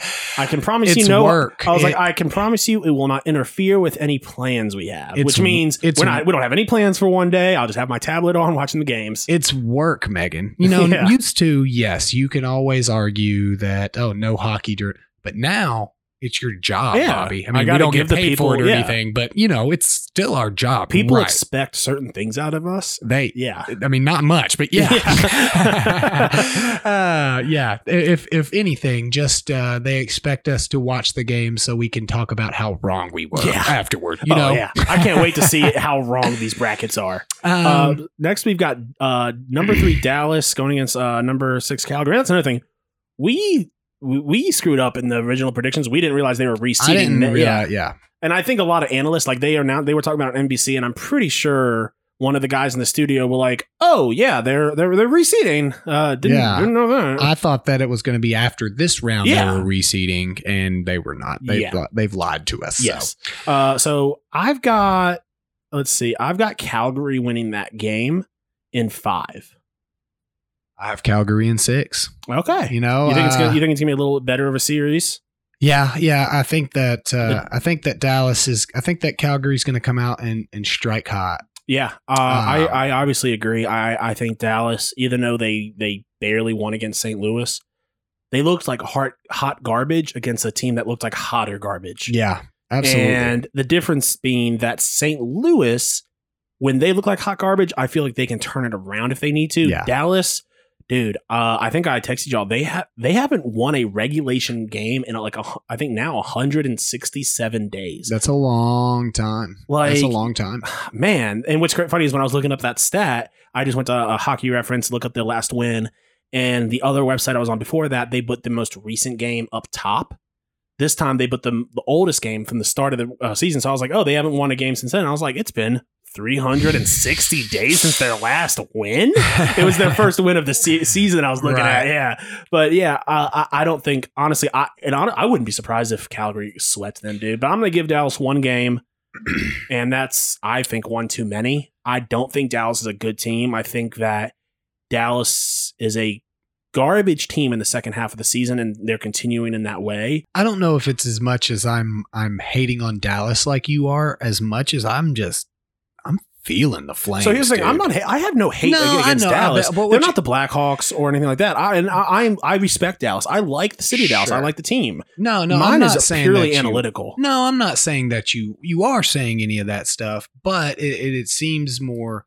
can promise you no work. I was like, I can promise you it will not interfere with any plans we have, which means we don't have any plans for one day. I'll just have my tablet on watching the games. It's work, Megan. You know, used to, yes, you can always argue that, oh, no hockey during, but now, it's your job, Bobby. I mean, we don't get paid for it or anything, but, you know, it's still our job. People expect certain things out of us. I mean, not much, but If anything, just they expect us to watch the game so we can talk about how wrong we were afterward. You know? Yeah. I can't wait to see how wrong these brackets are. Next, we've got number 3, Dallas, going against number 6, Calgary. That's another thing. We screwed up in the original predictions. We didn't realize they were reseeding. Yeah. And I think a lot of analysts, like they were talking about NBC, and I'm pretty sure one of the guys in the studio were like, "Oh yeah, they're reseeding." Didn't know that. I thought that it was going to be after this round they were reseeding, and they were not. They've lied to us. Yes. So. So I've got, Calgary winning that game in 5. I have Calgary in 6. Okay, you know, you think it's gonna be a little bit better of a series? Yeah. I think that I think that Calgary's gonna come out and strike hot. Yeah, I obviously agree. I think Dallas, even though they barely won against St. Louis. They looked like hot garbage against a team that looked like hotter garbage. Yeah, absolutely. And the difference being that St. Louis, when they look like hot garbage, I feel like they can turn it around if they need to. Yeah. Dallas, dude, I think I texted y'all. They haven't won a regulation game in I think now 167 days. That's a long time. That's a long time, man. And what's funny is when I was looking up that stat, I just went to a Hockey Reference, look up their last win. And the other website I was on before that, they put the most recent game up top. This time they put the oldest game from the start of the season. So I was like, oh, they haven't won a game since then. And I was like, it's been 360 days since their last win. It was their first win of the season I was looking at. Yeah. But yeah, I don't think, honestly, I wouldn't be surprised if Calgary swept them, dude. But I'm going to give Dallas one game. And that's, I think, one too many. I don't think Dallas is a good team. I think that Dallas is a garbage team in the second half of the season, and they're continuing in that way. I don't know if it's as much as I'm hating on Dallas like you are, as much as I'm feeling the flames. So here's the thing: I have no hate against Dallas. But they're not the Blackhawks or anything like that. I respect Dallas. I like the city of Dallas. I like the team. No, mine I'm not is saying purely that analytical. No, I'm not saying that you are saying any of that stuff, but it seems more.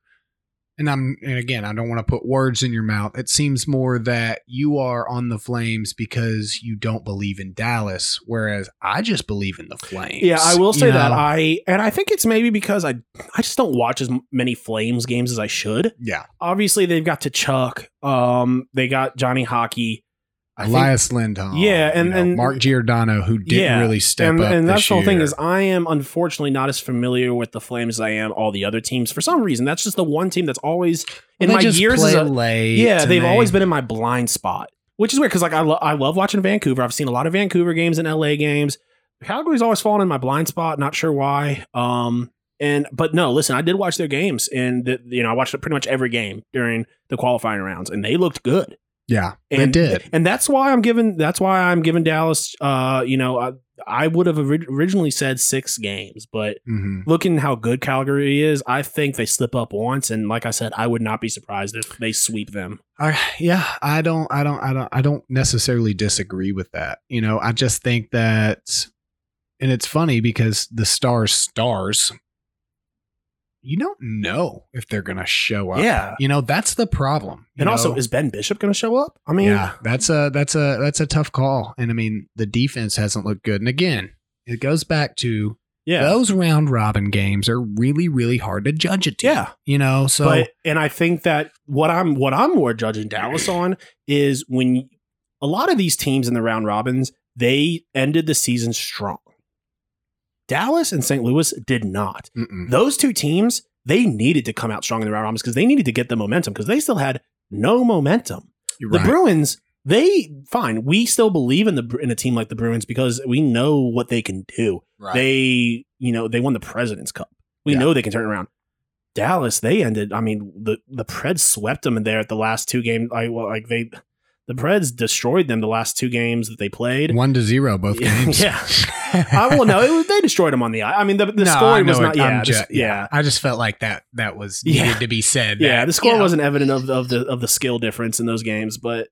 And again, I don't want to put words in your mouth. It seems more that you are on the Flames because you don't believe in Dallas, whereas I just believe in the Flames. Yeah, I will say that. I think it's maybe because I just don't watch as many Flames games as I should. Yeah. Obviously, they've got Tuchuk. They got Johnny Hockey. Elias Lindholm. Yeah. And Mark Giordano, who didn't really step up. And that's the whole thing, is I am unfortunately not as familiar with the Flames as I am all the other teams for some reason. That's just the one team that's always in my years. Yeah, they've always been in my blind spot, which is weird because I love watching Vancouver. I've seen a lot of Vancouver games and LA games. Calgary's always fallen in my blind spot. Not sure why. But no, listen, I did watch their games, and I watched pretty much every game during the qualifying rounds, and they looked good. Yeah, it did, and that's why I'm giving Dallas. I would have originally said 6 games, but looking how good Calgary is, I think they slip up once, and like I said, I would not be surprised if they sweep them. I don't necessarily disagree with that. I just think that, and it's funny because the stars. You don't know if they're going to show up. Yeah. That's the problem. And also, is Ben Bishop going to show up? I mean, yeah, that's a tough call. And I mean, the defense hasn't looked good. And again, it goes back to those round robin games are really, really hard to judge it. Yeah. And I think that what I'm more judging Dallas on is when a lot of these teams in the round robins, they ended the season strong. Dallas and St. Louis did not. Mm-mm. Those two teams, they needed to come out strong in the round robins because they needed to get the momentum, because they still had no momentum. The Bruins, we still believe in a team like the Bruins because we know what they can do. Right. They won the President's Cup. We know they can turn it around. Dallas, the Preds swept them in there at the last two games. The Preds destroyed them the last two games that they played. 1-0 both games. Yeah. They destroyed them on the eye. I mean, the score was not. I just felt like that was needed to be said. That, the score wasn't evident of the skill difference in those games, but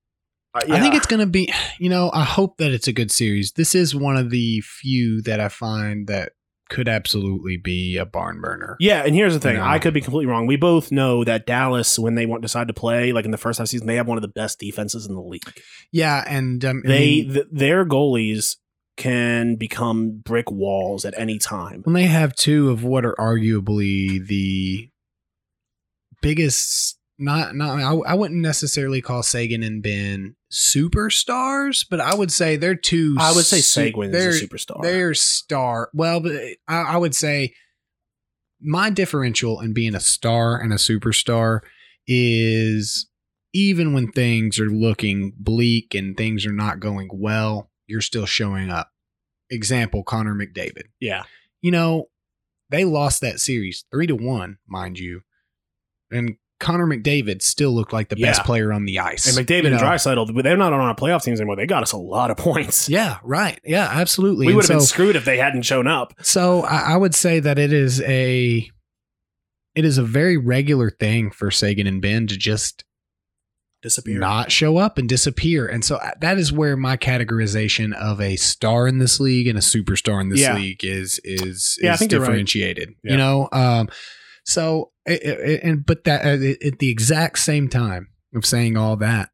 I think it's going to be. I hope that it's a good series. This is one of the few that I find that could absolutely be a barn burner. Yeah, and here's the thing. I could be completely wrong. We both know that Dallas, when they decide to play, like in the first half season, they have one of the best defenses in the league. Yeah, and their goalies can become brick walls at any time. And they have two of what are arguably the biggest, I wouldn't necessarily call Sagan and Ben superstars, but I would say they're two. I would say Seguin is a superstar. They're star. Well, but I would say my differential in being a star and a superstar is even when things are looking bleak and things are not going well, you're still showing up. Example, Connor McDavid. Yeah. They lost that series 3-1, mind you. And Connor McDavid still looked like the best player on the ice. And McDavid and Draisaitl, they're not on our playoff teams anymore. They got us a lot of points. Yeah, right. Yeah, absolutely. We would have been screwed if they hadn't shown up. So I would say that it is a very regular thing for Sagan and Ben to just disappear, not show up and disappear. And so that is where my categorization of a star in this league and a superstar in this league is differentiated, right. You know? But at the exact same time of saying all that,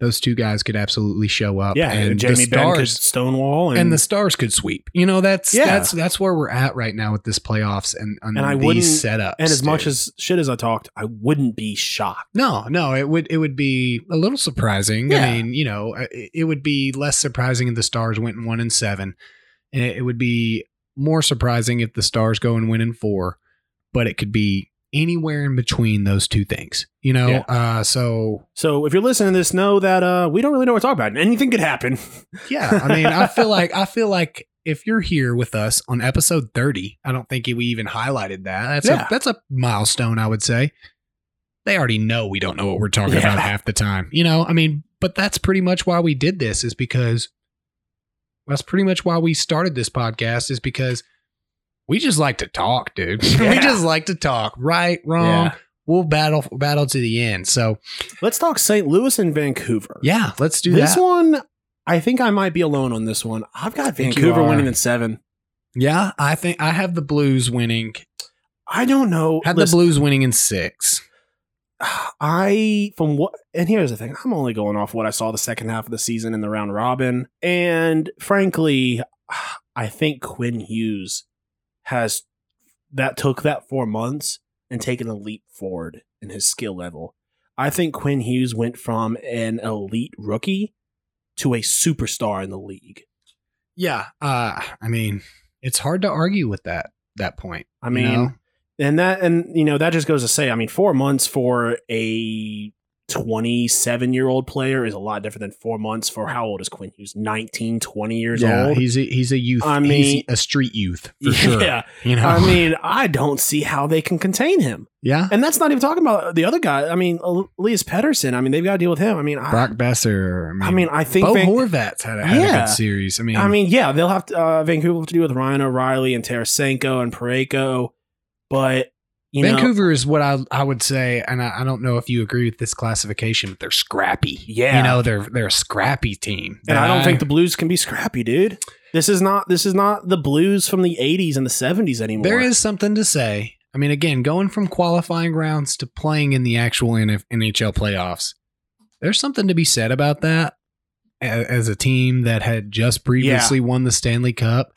those two guys could absolutely show up. Yeah, and Jamie Benn could stonewall, and the stars could sweep. You know, that's where we're at right now with this playoffs and these setups. And as much as shit as I talked, I wouldn't be shocked. No, it would be a little surprising. Yeah. I mean, you know, it would be less surprising if the Stars went 1-7, and it would be more surprising if the Stars go and win 4. But it could be anywhere in between those two things, you know? Yeah. So if you're listening to this, know that we don't really know what to talk about. Anything could happen. Yeah. I mean, I feel like if you're here with us on episode 30, I don't think we even highlighted that. That's a milestone, I would say. They already know we don't know what we're talking about half the time, you know? I mean, but that's pretty much why we did this, is because that's pretty much why we started this podcast, is because we just like to talk, dude. Yeah. We just like to talk. Right, wrong. Yeah. We'll battle to the end. So let's talk St. Louis and Vancouver. Yeah, let's do this. This one, I think I might be alone on this one. I've got Vancouver winning 7. Yeah, I think I have the Blues winning. I don't know. The Blues winning 6. Here's the thing. I'm only going off what I saw the second half of the season in the round robin. And frankly, I think Quinn Hughes took that 4 months and taken a leap forward in his skill level. I think Quinn Hughes went from an elite rookie to a superstar in the league. Yeah. I mean, it's hard to argue with that point. I mean, you know? That just goes to say, I mean, 4 months for a 27-year-old player is a lot different than 4 months for, how old is Quinn Hughes? 19, 20 years old? Yeah, he's a youth. I mean, he's a street youth, for sure. Yeah. You know? I mean, I don't see how they can contain him. Yeah. And that's not even talking about the other guy. I mean, Elias Pettersson. I mean, they've got to deal with him. I mean, Brock Boeser. I mean, I think Bo Horvat's had a good series. I mean, yeah, they'll have to, Vancouver will have to deal with Ryan O'Reilly and Tarasenko and Parayko, but you Vancouver know, is what I would say, and I don't know if you agree with this classification, but they're scrappy. Yeah. You know, they're a scrappy team. And I don't think the Blues can be scrappy, dude. This is not the Blues from the 80s and the 70s anymore. There is something to say. I mean, again, going from qualifying rounds to playing in the actual NHL playoffs, there's something to be said about that as a team that had just previously won the Stanley Cup.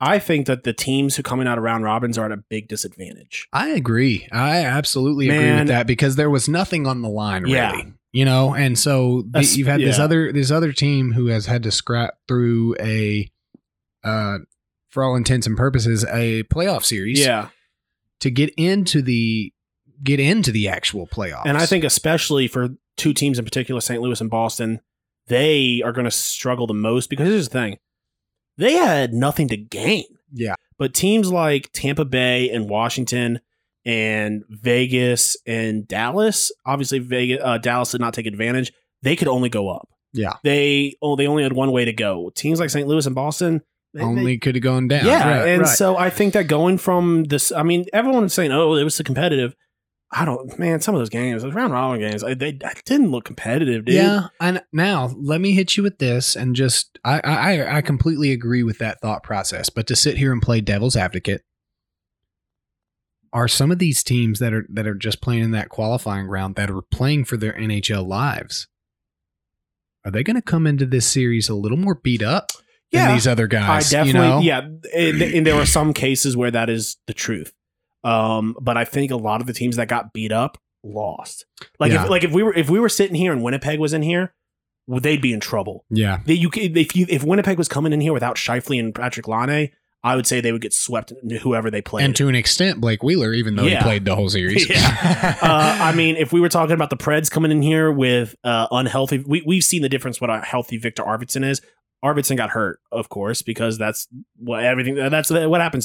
I think that the teams who coming out of round robins are at a big disadvantage. I agree. I absolutely agree with that, because there was nothing on the line, really, you know? And so you've had this other team who has had to scrap through a, for all intents and purposes, a playoff series to get into the actual playoffs. And I think especially for two teams in particular, St. Louis and Boston, they are going to struggle the most, because here's the thing. They had nothing to gain. Yeah. But teams like Tampa Bay and Washington and Vegas and Dallas, obviously Dallas did not take advantage. They could only go up. Yeah. They only had one way to go. Teams like St. Louis and Boston only could have gone down. Yeah. Right, and so I think that going from this, I mean, everyone's saying, oh, it was so competitive. Some of those games, those round robin games, they didn't look competitive, dude. Yeah, and now let me hit you with this, and just I completely agree with that thought process. But to sit here and play devil's advocate, are some of these teams that are just playing in that qualifying round, that are playing for their NHL lives, are they going to come into this series a little more beat up than these other guys? I definitely, you know? Yeah, and there are some cases where that is the truth. But I think a lot of the teams that got beat up lost. If we were sitting here and Winnipeg was in here, well, they'd be in trouble. Yeah. If Winnipeg was coming in here without Scheifele and Patrick Laine, I would say they would get swept, whoever they played. And to an extent, Blake Wheeler, even though he played the whole series. Yeah. I mean, if we were talking about the Preds coming in here with unhealthy, we've seen the difference what a healthy Victor Arvidsson is. Arvidsson got hurt, of course, because that's what happens to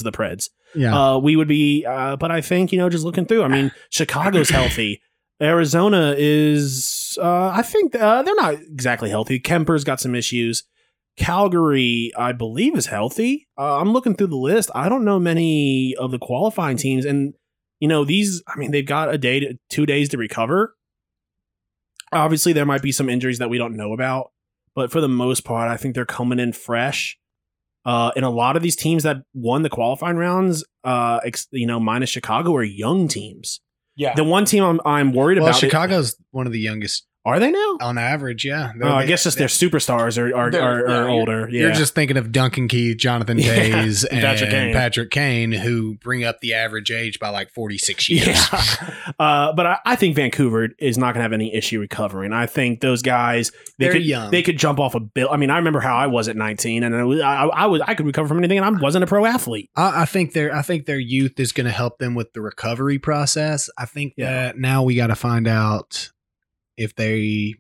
the Preds. Yeah, we would be. But I think, you know, just looking through, I mean, Chicago's healthy. Arizona is, I think they're not exactly healthy. Kemper's got some issues. Calgary, I believe, is healthy. I'm looking through the list. I don't know many of the qualifying teams. And, you know, these, I mean, they've got a day, 2 days to recover. Obviously, there might be some injuries that we don't know about, but for the most part, I think they're coming in fresh. And a lot of these teams that won the qualifying rounds, minus Chicago, are young teams. Yeah. The one team I'm worried about. Chicago's one of the youngest. Are they now? On average, yeah. I guess just their superstars are older. Yeah. You're just thinking of Duncan Keith, Jonathan Taze, and Patrick Kane, who bring up the average age by like 46 years. Yeah. But I think Vancouver is not going to have any issue recovering. I think those guys, they could jump off a bill. I mean, I remember how I was at 19, and I could recover from anything, and I wasn't a pro athlete. I think their youth is going to help them with the recovery process. I think that now we got to find out if they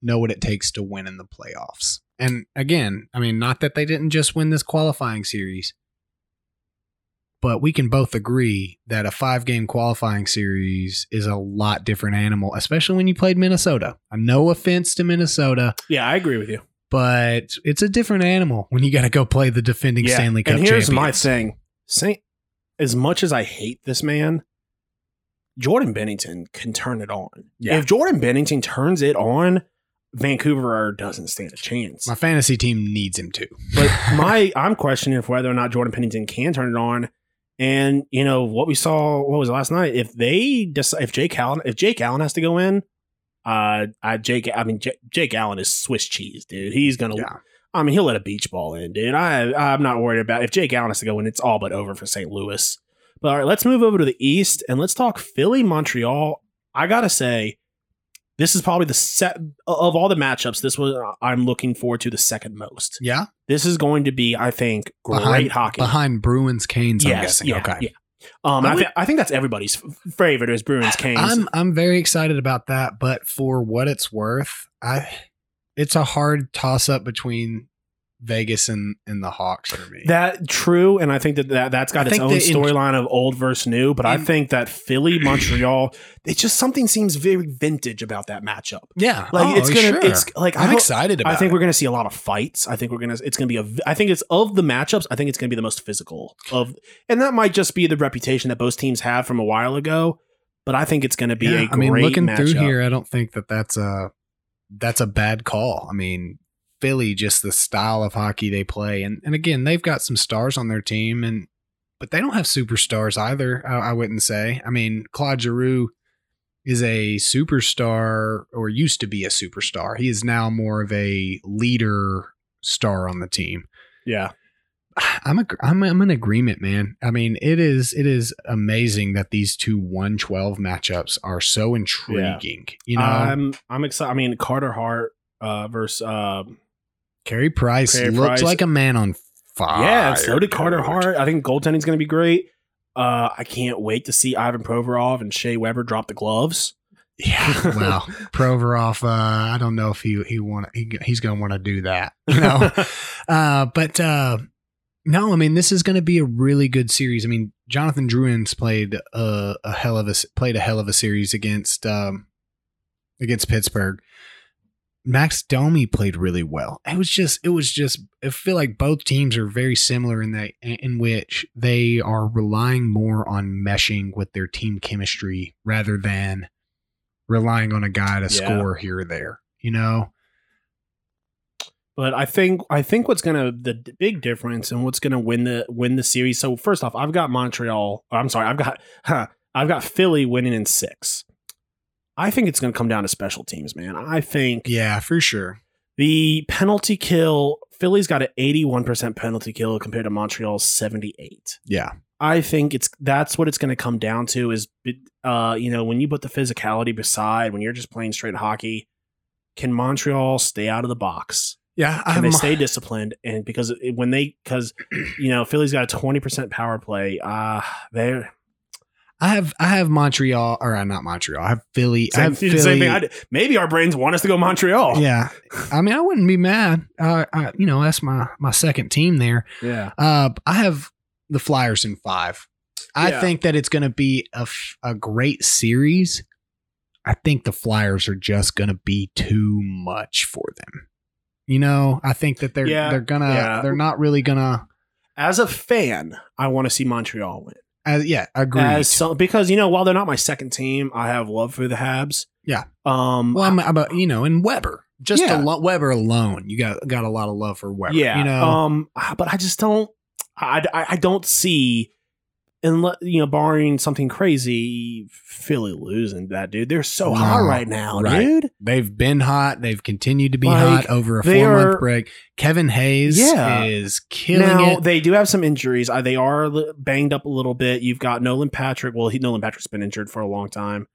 know what it takes to win in the playoffs. And again, I mean, not that they didn't just win this qualifying series, but we can both agree that a 5-game qualifying series is a lot different animal, especially when you played Minnesota. No offense to Minnesota. Yeah, I agree with you. But it's a different animal when you got to go play the defending Stanley Cup champions. And here's my thing. As much as I hate this man, Jordan Binnington can turn it on. Yeah. If Jordan Binnington turns it on, Vancouver doesn't stand a chance. My fantasy team needs him to. But I'm questioning if whether or not Jordan Binnington can turn it on. And you know what we saw? What was it last night? If Jake Allen has to go in, Jake Allen is Swiss cheese, dude. He's gonna. Yeah. I mean, he'll let a beach ball in, dude. I'm not worried about if Jake Allen has to go in. It's all but over for St. Louis. But all right, let's move over to the East and let's talk Philly, Montreal. I got to say, this is probably the set of all the matchups. This was I'm looking forward to the second most. Yeah. This is going to be, I think, great hockey. Behind Bruins, Canes, I'm guessing. Yeah, okay. Yeah. I think that's everybody's favorite is Bruins, Canes. I'm very excited about that. But for what it's worth, it's a hard toss up between Vegas and the Hawks for me. That true, and I think that's got its own storyline of old versus new, but I think that Philly, Montreal, it's just something seems very vintage about that matchup. Yeah. Like I'm excited about it. I think we're going to see a lot of fights. I think it's going to be the most physical of, and that might just be the reputation that both teams have from a while ago, but I think it's going to be a great matchup. I mean, looking through here, I don't think that's a bad call. I mean, Philly, just the style of hockey they play. And again, they've got some stars on their team, but they don't have superstars either, I wouldn't say. I mean, Claude Giroux is a superstar, or used to be a superstar. He is now more of a leader star on the team. Yeah. I'm in agreement, man. I mean, it is amazing that these two 1-12 matchups are so intriguing. Yeah. You know, I'm excited. I mean, Carter Hart versus Carey Price looks like a man on fire. Yeah, so did Carter Hart. I think goaltending's going to be great. I can't wait to see Ivan Provorov and Shea Weber drop the gloves. Yeah, well, Provorov, I don't know if he's going to want to do that, you know. No, I mean, this is going to be a really good series. I mean, Jonathan Drouin's played a hell of a series against Pittsburgh. Max Domi played really well. It was just. I feel like both teams are very similar in which they are relying more on meshing with their team chemistry rather than relying on a guy to score here or there. You know. But I think the big difference and what's gonna win the series. So first off, I've got Montreal. I've got Philly winning in 6. I think it's going to come down to special teams, man. I think. Yeah, for sure. The penalty kill, Philly's got an 81% penalty kill compared to Montreal's 78%. Yeah. I think that's what it's going to come down to is, when you put the physicality beside, when you're just playing straight hockey, can Montreal stay out of the box? Yeah. Can they stay disciplined? And because Philly's got a 20% power play, I have Montreal, or not Montreal. I have Philly. Maybe our brains want us to go Montreal. Yeah. I mean, I wouldn't be mad. That's my second team there. Yeah. I have the Flyers in 5. I think that it's going to be a great series. I think the Flyers are just going to be too much for them. You know, I think that they're not really going to. As a fan, I want to see Montreal win. Agreed. Because, while they're not my second team, I have love for the Habs. Yeah. Well, I'm about, you know, and Weber, just Weber alone. You got a lot of love for Weber. Yeah. You know, but I just don't. I don't see, unless, you know, barring something crazy, Philly losing that, dude. They're so hot right now, dude. They've been hot. They've continued to be hot over a 4-month break. Kevin Hayes is killing now, it. They do have some injuries. They are banged up a little bit. You've got Nolan Patrick. Well, Nolan Patrick's been injured for a long time.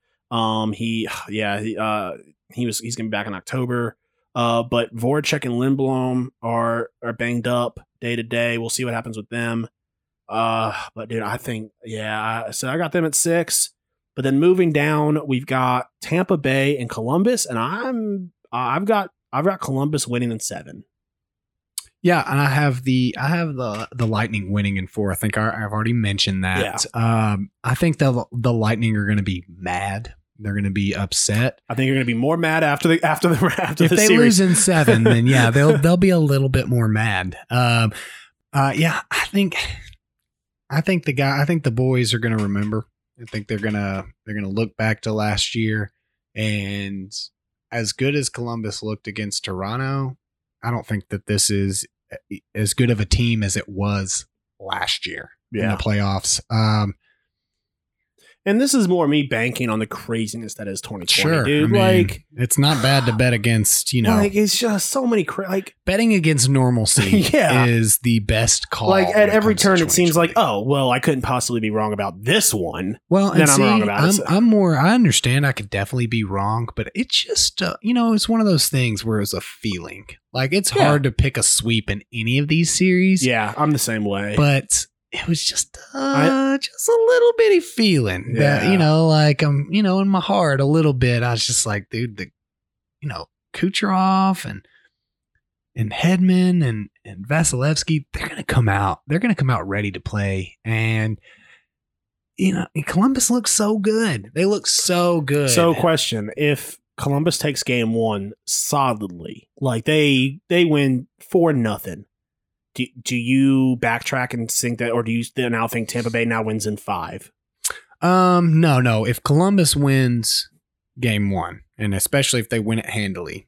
He's gonna be back in October. But Voracek and Lindblom are banged up day to day. We'll see what happens with them. But dude, I think, so I got them at 6, but then moving down, we've got Tampa Bay and Columbus, and I've got Columbus winning in 7. Yeah. And I have the Lightning winning in 4. I think I've already mentioned that. Yeah. I think the Lightning are going to be mad. They're going to be upset. I think you're going to be more mad after the series. If they lose in 7, then yeah, they'll be a little bit more mad. I think the boys are going to remember. I think they're going to look back to last year, and as good as Columbus looked against Toronto, I don't think that this is as good of a team as it was last year in the playoffs. And this is more me banking on the craziness that is 2020, dude. I mean, like, it's not bad to bet against, you know. Like, it's just so many betting against normalcy is the best call. Like, at every turn, it seems like, oh, well, I couldn't possibly be wrong about this one. Well, and then I'm wrong about it. So. I understand I could definitely be wrong, but it's just, you know, it's one of those things where it's a feeling. Like, it's hard to pick a sweep in any of these series. Yeah, I'm the same way. But it was just a little bitty feeling that, you know, like, I'm, you know, in my heart a little bit. I was just like, dude, you know, Kucherov and Hedman and Vasilevsky, they're going to come out ready to play. And, you know, Columbus looks so good. They look so good. So question, if Columbus takes game 1 solidly, like they win 4-0. Do you backtrack and think that, or do you now think Tampa Bay now wins in 5? No. If Columbus wins game 1, and especially if they win it handily,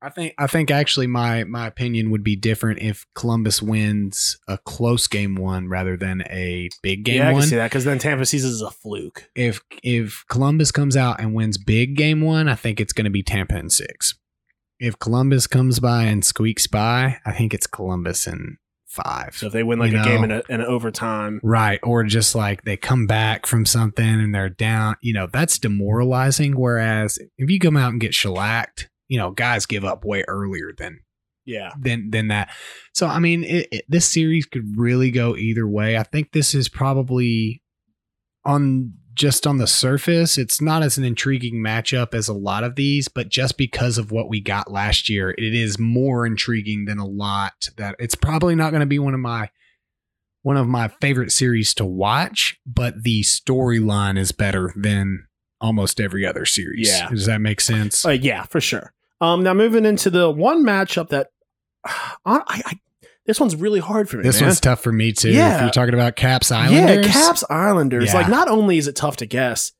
I think actually my opinion would be different if Columbus wins a close game 1 rather than a big game 1. Yeah, I can see that, because then Tampa sees it as a fluke. If Columbus comes out and wins big game 1, I think it's going to be Tampa in 6. If Columbus comes by and squeaks by, I think it's Columbus in 5. So if they win like a game in overtime. Right. Or just like they come back from something and they're down, you know, that's demoralizing. Whereas if you come out and get shellacked, you know, guys give up way earlier than that. So, I mean, this series could really go either way. I think this is probably just on the surface, it's not as an intriguing matchup as a lot of these, but just because of what we got last year, it is more intriguing than a lot. That it's probably not going to be one of my favorite series to watch, but the storyline is better than almost every other series. Yeah. Does that make sense? Yeah, for sure. Now moving into the one matchup that this one's really hard for me. This one's tough for me too. Yeah. If you're talking about Caps Islanders. Yeah, Caps Islanders. Yeah. Like, not only is it tough to guess,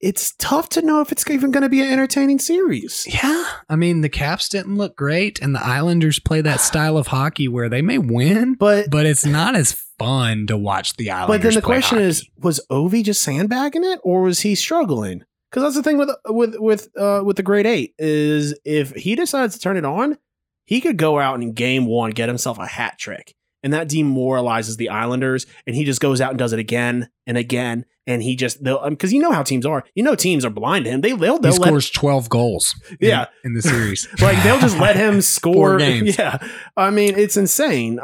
it's tough to know if it's even going to be an entertaining series. Yeah. I mean, the Caps didn't look great, and the Islanders play that style of hockey where they may win, but it's not as fun to watch the Islanders. But then the question is, was Ovi just sandbagging it, or was he struggling? Because that's the thing with the grade 8 is, if he decides to turn it on, he could go out in game 1, get himself a hat trick, and that demoralizes the Islanders, and he just goes out and does it again and again, and he just, because you know how teams are. You know teams are blind to him. He scores 12 goals in the series. Like, they'll just let him score. 4 games. Yeah. I mean, it's insane.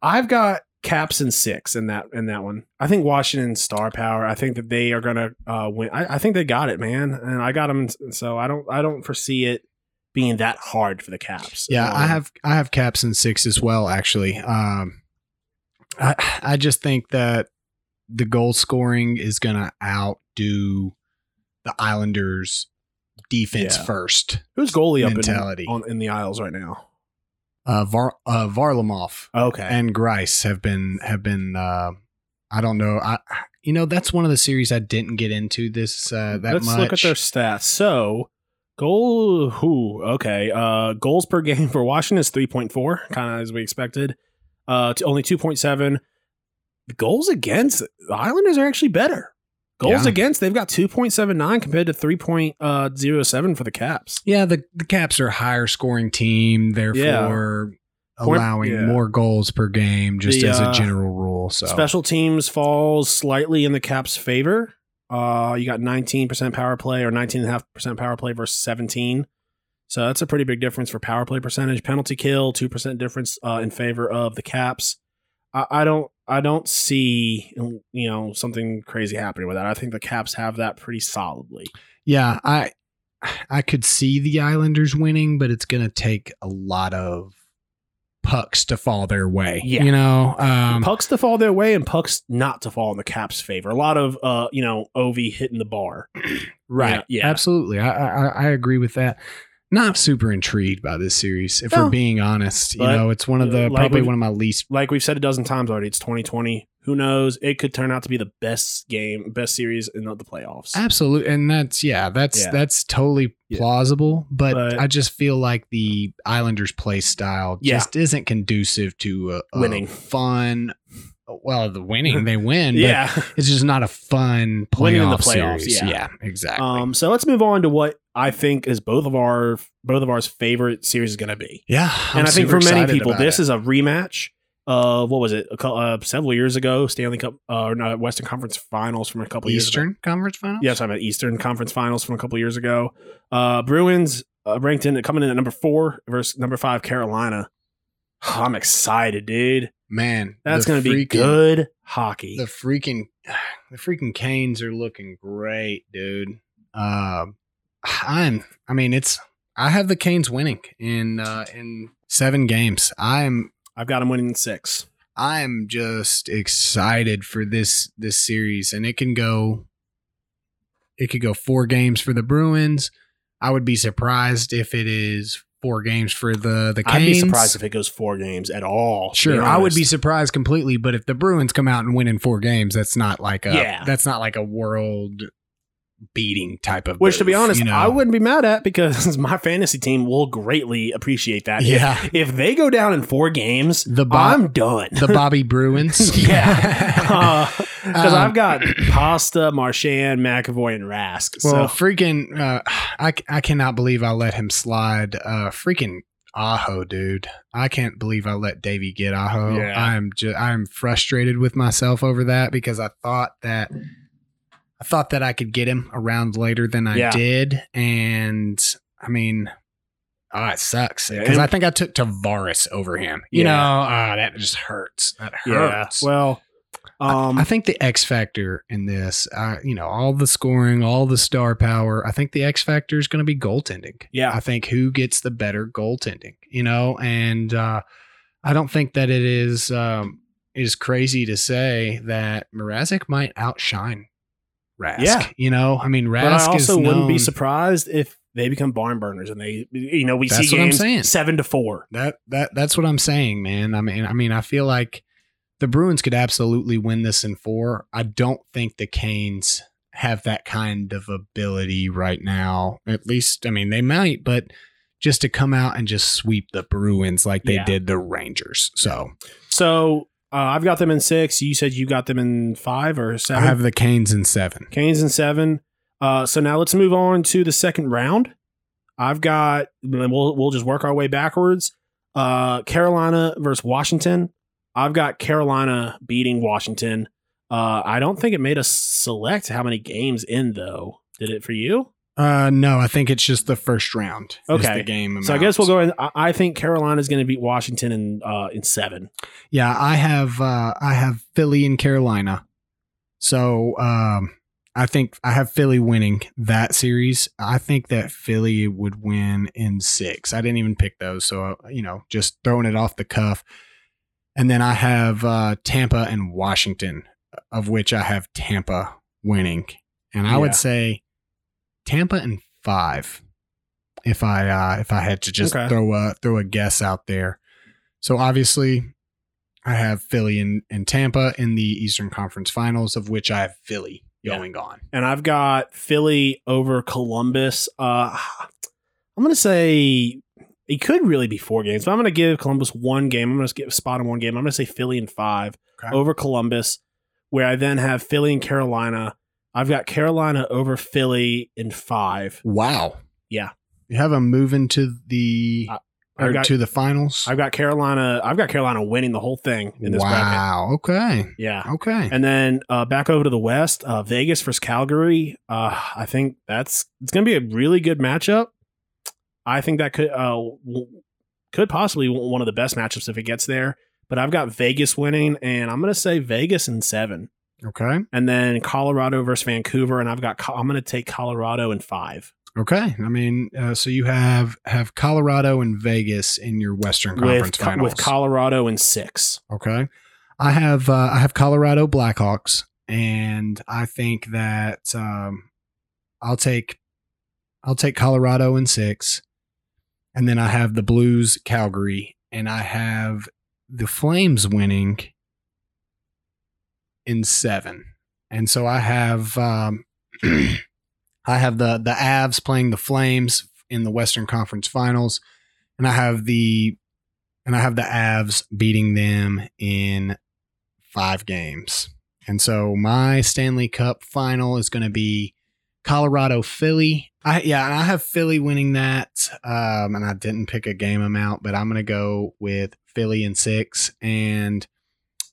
I've got Caps in 6 in that one. I think Washington's star power. I think that they are going to win. I think they got it, man, and I got them, so I don't foresee it being that hard for the Caps. Yeah, I have Caps in 6 as well, actually. I just think that the goal scoring is going to outdo the Islanders' defense first. Who's goalie mentality up in the Isles right now? Varlamov. Okay. And Grice have been I don't know. That's one of the series I didn't get into this that Let's much. Let's look at their stats. So, goals per game for Washington is 3.4, kind of as we expected. To only 2.7. The goals against, the Islanders are actually better. Goals against, they've got 2.79 compared to 3.07 for the Caps. Yeah, the Caps are a higher scoring team, therefore allowing more goals per game just as a general rule. So special teams falls slightly in the Caps' favor. You got 19% power play or 19.5% power play versus 17. So that's a pretty big difference for power play percentage. Penalty kill, 2% difference in favor of the Caps. I don't see, something crazy happening with that. I think the Caps have that pretty solidly. Yeah, I could see the Islanders winning, but it's going to take a lot of pucks to fall their way. Yeah. Pucks to fall their way and pucks not to fall in the Caps' favor. A lot of, Ovi hitting the bar. Right. Yeah. Absolutely. I agree with that. Not super intrigued by this series, if we're being honest. But, it's one of the probably one of my least. Like we've said a dozen times already, it's 2020. Who knows? It could turn out to be the best series in the playoffs. Absolutely, and that's totally plausible. But I just feel like the Islanders' play style just isn't conducive to winning fun. Well, the winning, they win. Yeah, but it's just not a fun playoff series. Yeah, exactly. So let's move on to what I think is both of ours favorite series is going to be. Yeah, and I think for many people, this is a rematch of what was it? Several years ago, Stanley Cup Western Conference Finals from a couple years ago. Eastern Conference Finals. Yes, I meant Eastern Conference Finals from a couple years ago. Bruins ranked coming in at number 4 versus number 5 Carolina. Oh, I'm excited, dude. Man, that's going to be good hockey. The freaking Canes are looking great, dude. I have the Canes winning in 7 games. I've got them winning in 6. I am just excited for this series, and it could go 4 games for the Bruins. I would be surprised if it is 4 games for the Canes. I'd be surprised if it goes 4 games at all. Sure, I would be surprised completely. But if the Bruins come out and win in 4 games, that's not like a world beating type of. Which, move, to be honest, I wouldn't be mad at because my fantasy team will greatly appreciate that. Yeah, if they go down in 4 games, I'm done. The Bobby Bruins. Yeah, because I've got Pasta, Marchand, McAvoy, and Rask. Well, freaking, I cannot believe I let him slide. Freaking Aho, dude! I can't believe I let Davey get Aho. Yeah. I'm frustrated with myself over that because I thought that I could get him around later than I did. And I mean, it sucks because I think I took Tavares over him. That just hurts. That hurts. Yeah. Well, I think the X factor in this, all the scoring, all the star power, I think the X factor is going to be goaltending. Yeah. I think who gets the better goaltending, and I don't think that it is crazy to say that Mrazek might outshine Rask. Yeah. Rask but I also wouldn't be surprised if they become barn burners and they, we that's see games 7-4. That's what I'm saying, man. I feel like the Bruins could absolutely win this in 4. I don't think the Canes have that kind of ability right now. At least, they might, but just to come out and just sweep the Bruins like they did the Rangers. So. I've got them in 6. You said you got them in 5 or 7. I have the Canes in 7. Canes in 7. So now let's move on to the second round. We'll just work our way backwards. Carolina versus Washington. I've got Carolina beating Washington. I don't think it made us select how many games in though. Did it for you? No, I think it's just the first round. Okay, the game amount. So I guess we'll go in. I think Carolina's going to beat Washington in 7. Yeah, I have Philly and Carolina. So I think I have Philly winning that series. I think that Philly would win in 6. I didn't even pick those, so just throwing it off the cuff. And then I have Tampa and Washington, of which I have Tampa winning, and I would say Tampa in 5, if I had to just throw a guess out there. So obviously I have Philly and Tampa in the Eastern Conference Finals, of which I have Philly going on. And I've got Philly over Columbus. I'm going to say it could really be 4 games, but I'm going to give Columbus 1 game. I'm going to spot in 1 game. I'm going to say Philly in 5 over Columbus, where I then have Philly and Carolina. I've got Carolina over Philly in 5. Wow. Yeah. You have them moving to the... to the finals. I've got Carolina winning the whole thing in this bracket. Wow. Okay. Yeah. Okay. And then back over to the West, Vegas versus Calgary. I think it's going to be a really good matchup. I think that could possibly be one of the best matchups if it gets there. But I've got Vegas winning, and I'm going to say Vegas in 7. Okay. And then Colorado versus Vancouver, and I'm going to take Colorado in 5. Okay. I mean, so you have Colorado and Vegas in your Western Conference Finals. With Colorado in 6. Okay. I have Colorado Blackhawks, and I think that I'll take Colorado in 6. And then I have the Blues Calgary, and I have the Flames winning in 7. And so I have I have the Avs playing the Flames in the Western Conference Finals, and I have the Avs beating them in 5 games. And so my Stanley Cup final is going to be Colorado Philly. I have Philly winning that, and I didn't pick a game amount, but I'm going to go with Philly in 6. And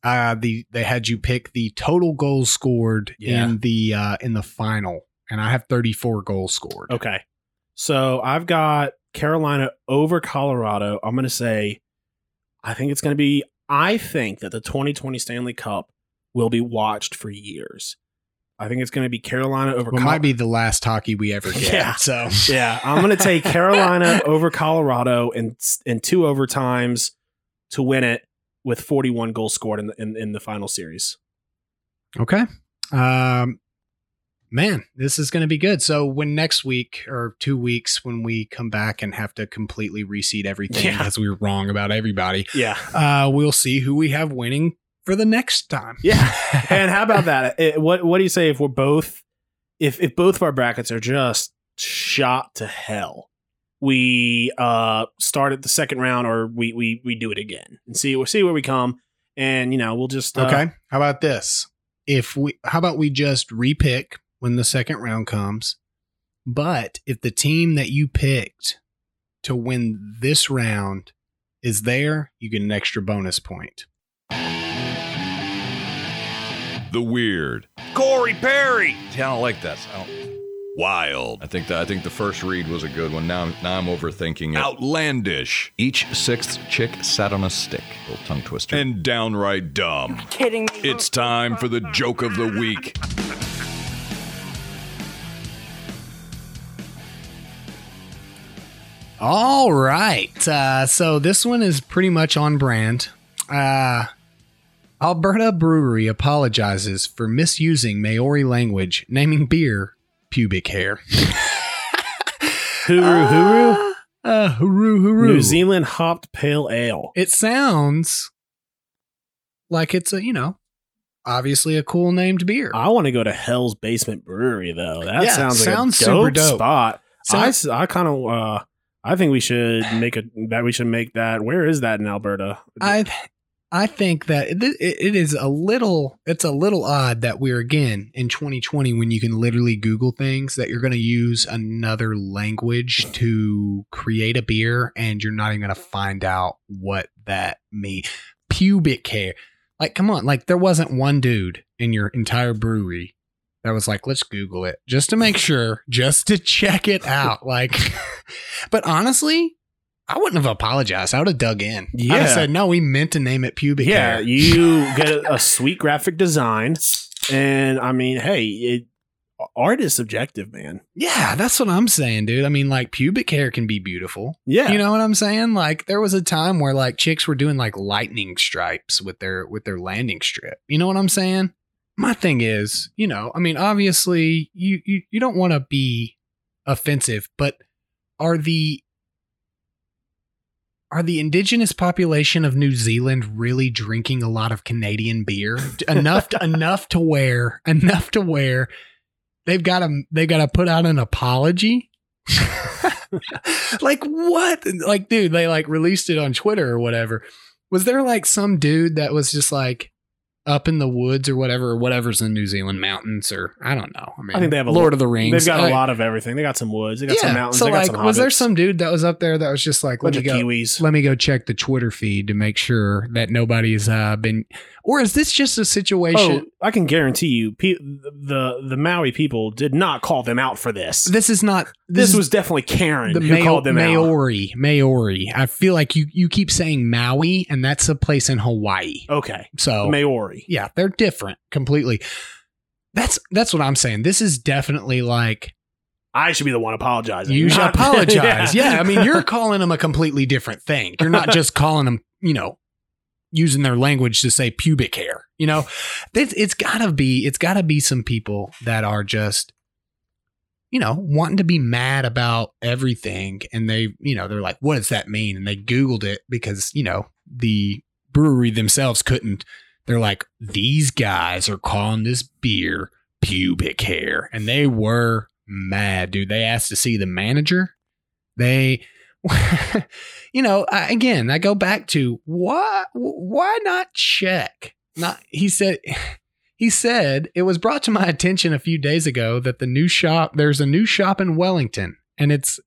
they had you pick the total goals scored in the final. And I have 34 goals scored. Okay. So I've got Carolina over Colorado. I'm going to say, I think that the 2020 Stanley Cup will be watched for years. I think it's going to be Carolina over Colorado. It might be the last hockey we ever get. Yeah. So yeah, I'm going to take Carolina over Colorado in 2 overtimes to win it with 41 goals scored in the final series. Okay. Man, this is going to be good. So when next week or 2 weeks, when we come back and have to completely reseed everything because we were wrong about everybody, we'll see who we have winning for the next time. Yeah. And how about that? What do you say if if both of our brackets are just shot to hell? We start at the second round, or we do it again and see where we come, and we'll just okay. How about this? How about we just repick when the second round comes, but if the team that you picked to win this round is there, you get an extra bonus point. The weird Corey Perry. See, I don't like that. Wild. I think the first read was a good one. Now I'm overthinking it. Outlandish. Each 6th chick sat on a stick. Little tongue twister. And downright dumb. You're kidding me. It's time for the joke of the week. All right. So this one is pretty much on brand. Alberta Brewery apologizes for misusing Maori language, naming beer pubic hair. Huru. New Zealand hopped pale ale. It sounds like it's a, obviously a cool named beer. I want to go to Hell's Basement Brewery though. That sounds like a dope, super dope spot. I think we should make that. Where is that in Alberta? I think that it's a little odd that we're again in 2020 when you can literally Google things that you're going to use another language to create a beer, and you're not even going to find out what that means. Pubic hair. Like, come on. Like, there wasn't one dude in your entire brewery that was like, let's Google it just to make sure, just to check it out. Like, but honestly, I wouldn't have apologized. I would have dug in. Yeah. I would have said, no, we meant to name it pubic hair. Yeah, you get a sweet graphic design. And, I mean, hey, art is subjective, man. Yeah, that's what I'm saying, dude. I mean, like, pubic hair can be beautiful. Yeah. You know what I'm saying? Like, there was a time where, like, chicks were doing, like, lightning stripes with their landing strip. You know what I'm saying? My thing is, I mean, obviously, you don't want to be offensive, but are the Are the indigenous population of New Zealand really drinking a lot of Canadian beer? enough to wear. They've got to put out an apology. Like what? Like, dude, they like released it on Twitter or whatever. Was there like some dude that was just like up in the woods or whatever, or whatever's in New Zealand mountains, or I don't know. I mean, I think they have a Lord of the Rings. They've got a lot of everything. They got some woods. They got some mountains. So they got some hobbits. Was there some dude that was up there that was just like, let me go check the Twitter feed to make sure that nobody's been, or is this just a situation? Oh, I can guarantee you the Maui people did not call them out for this. This was definitely Karen who called them Maori, out. Maori. I feel like you keep saying Maui, and that's a place in Hawaii. Okay. So Maori. Yeah, they're different completely. That's what I'm saying. This is definitely like... I should be the one apologizing. You should apologize. Yeah, I mean, you're calling them a completely different thing. You're not just calling them, you know, using their language to say pubic hair. You know, it's gotta be some people that are just... you know, wanting to be mad about everything. And they, you know, they're like, what does that mean? And they Googled it because, you know, the brewery themselves couldn't. They're like, these guys are calling this beer pubic hair. And they were mad, dude. They asked to see the manager. They, you know, I go back to why not check? He said, it was brought to my attention a few days ago that there's a new shop in Wellington, and it's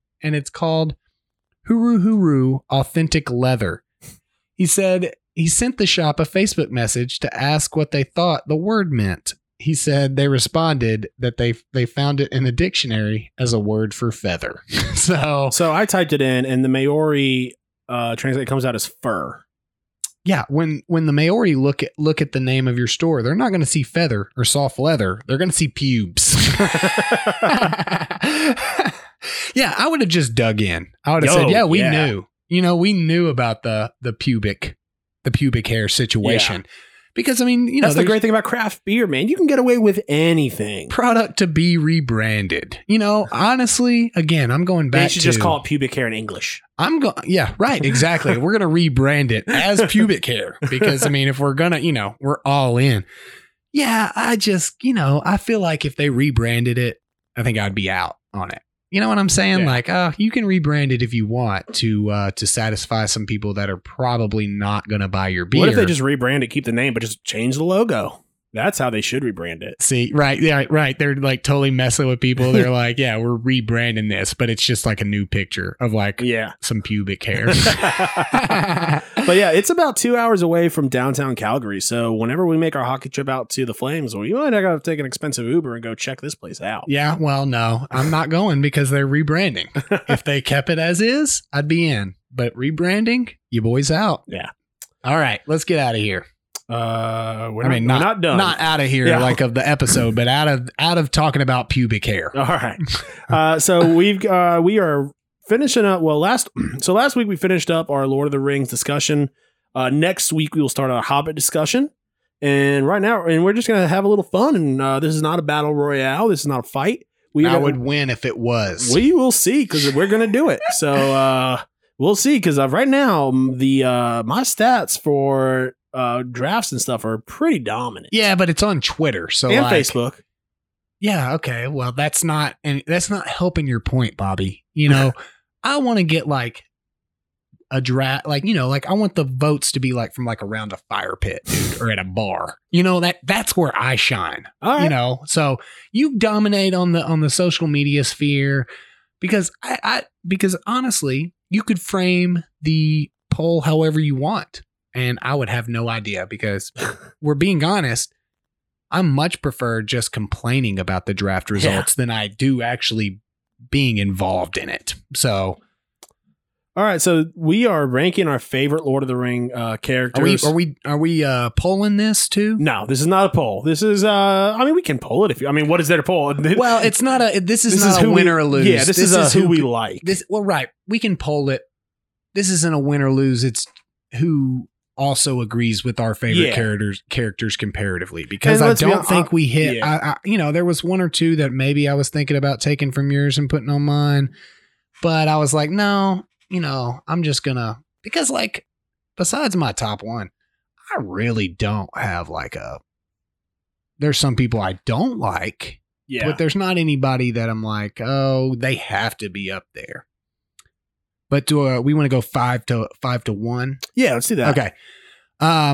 called Huru Huru Authentic Leather. He said he sent the shop a Facebook message to ask what they thought the word meant. He said they responded that they found it in the dictionary as a word for feather. So I typed it in, and the Maori translate comes out as fur. Yeah, when the Maori look at the name of your store, they're not going to see feather or soft leather. They're going to see pubes. Yeah, I would have just dug in. I would have said, we knew. You know, we knew about the pubic hair situation. Yeah. Because, I mean, you know, that's the great thing about craft beer, man. You can get away with anything. Product to be rebranded. You know, honestly, again, I'm going back to... They should just call it pubic hair in English. Yeah, right. Exactly. We're going to rebrand it as pubic hair because, I mean, if we're going to, you know, we're all in. Yeah, I just, you know, I feel like if they rebranded it, I think I'd be out on it. You know what I'm saying? Yeah. Like, you can rebrand it if you want to satisfy some people that are probably not going to buy your beer. What if they just rebrand it, keep the name, but just change the logo? That's how they should rebrand it. See, right. Yeah, right. They're like totally messing with people. They're like, yeah, we're rebranding this, but it's just like a new picture of like some pubic hair. But yeah, it's about 2 hours away from downtown Calgary. So whenever we make our hockey trip out to the Flames, well, you might have to take an expensive Uber and go check this place out. Yeah. Well, no, I'm not going because they're rebranding. If they kept it as is, I'd be in. But rebranding, you boys out. Yeah. All right. Let's get out of here. We're not done. Not out of here, like of the episode, but out of talking about pubic hair. All right. So we are finishing up. Well, last week we finished up our Lord of the Rings discussion. Next week we will start our Hobbit discussion, and right now, and we're just gonna have a little fun. And this is not a battle royale. This is not a fight. I would win if it was. We will see because we're gonna do it. So we'll see because right now the my stats for drafts and stuff are pretty dominant. Yeah, but it's on Twitter, so and like, Facebook. Yeah, okay. Well, that's not helping your point, Bobby. You know, I want to get like a draft, like, you know, like I want the votes to be like from like around a fire pit, dude, or at a bar. You know, that's where I shine. All right. You know, so you dominate on the social media sphere because because honestly, you could frame the poll however you want. And I would have no idea because we're being honest. I much prefer just complaining about the draft results than I do actually being involved in it. So. All right. So we are ranking our favorite Lord of the Ring characters. Are we polling this too? No, this is not a poll. This is I mean, we can poll it. What is there to poll? Well, it's not a, this is not a win or a lose. Yeah, this is who we like. Well, right. We can poll it. This isn't a win or lose. It's who also agrees with our favorite characters comparatively, because I don't think we hit. Yeah. I, you know, there was one or two that maybe I was thinking about taking from yours and putting on mine, but I was like, no, you know, I'm just gonna because, like, besides my top one, I really don't have like a, there's some people I don't like, yeah, but there's not anybody that I'm like, oh, they have to be up there. But do we want to go 5-1? Yeah, let's do that. Okay.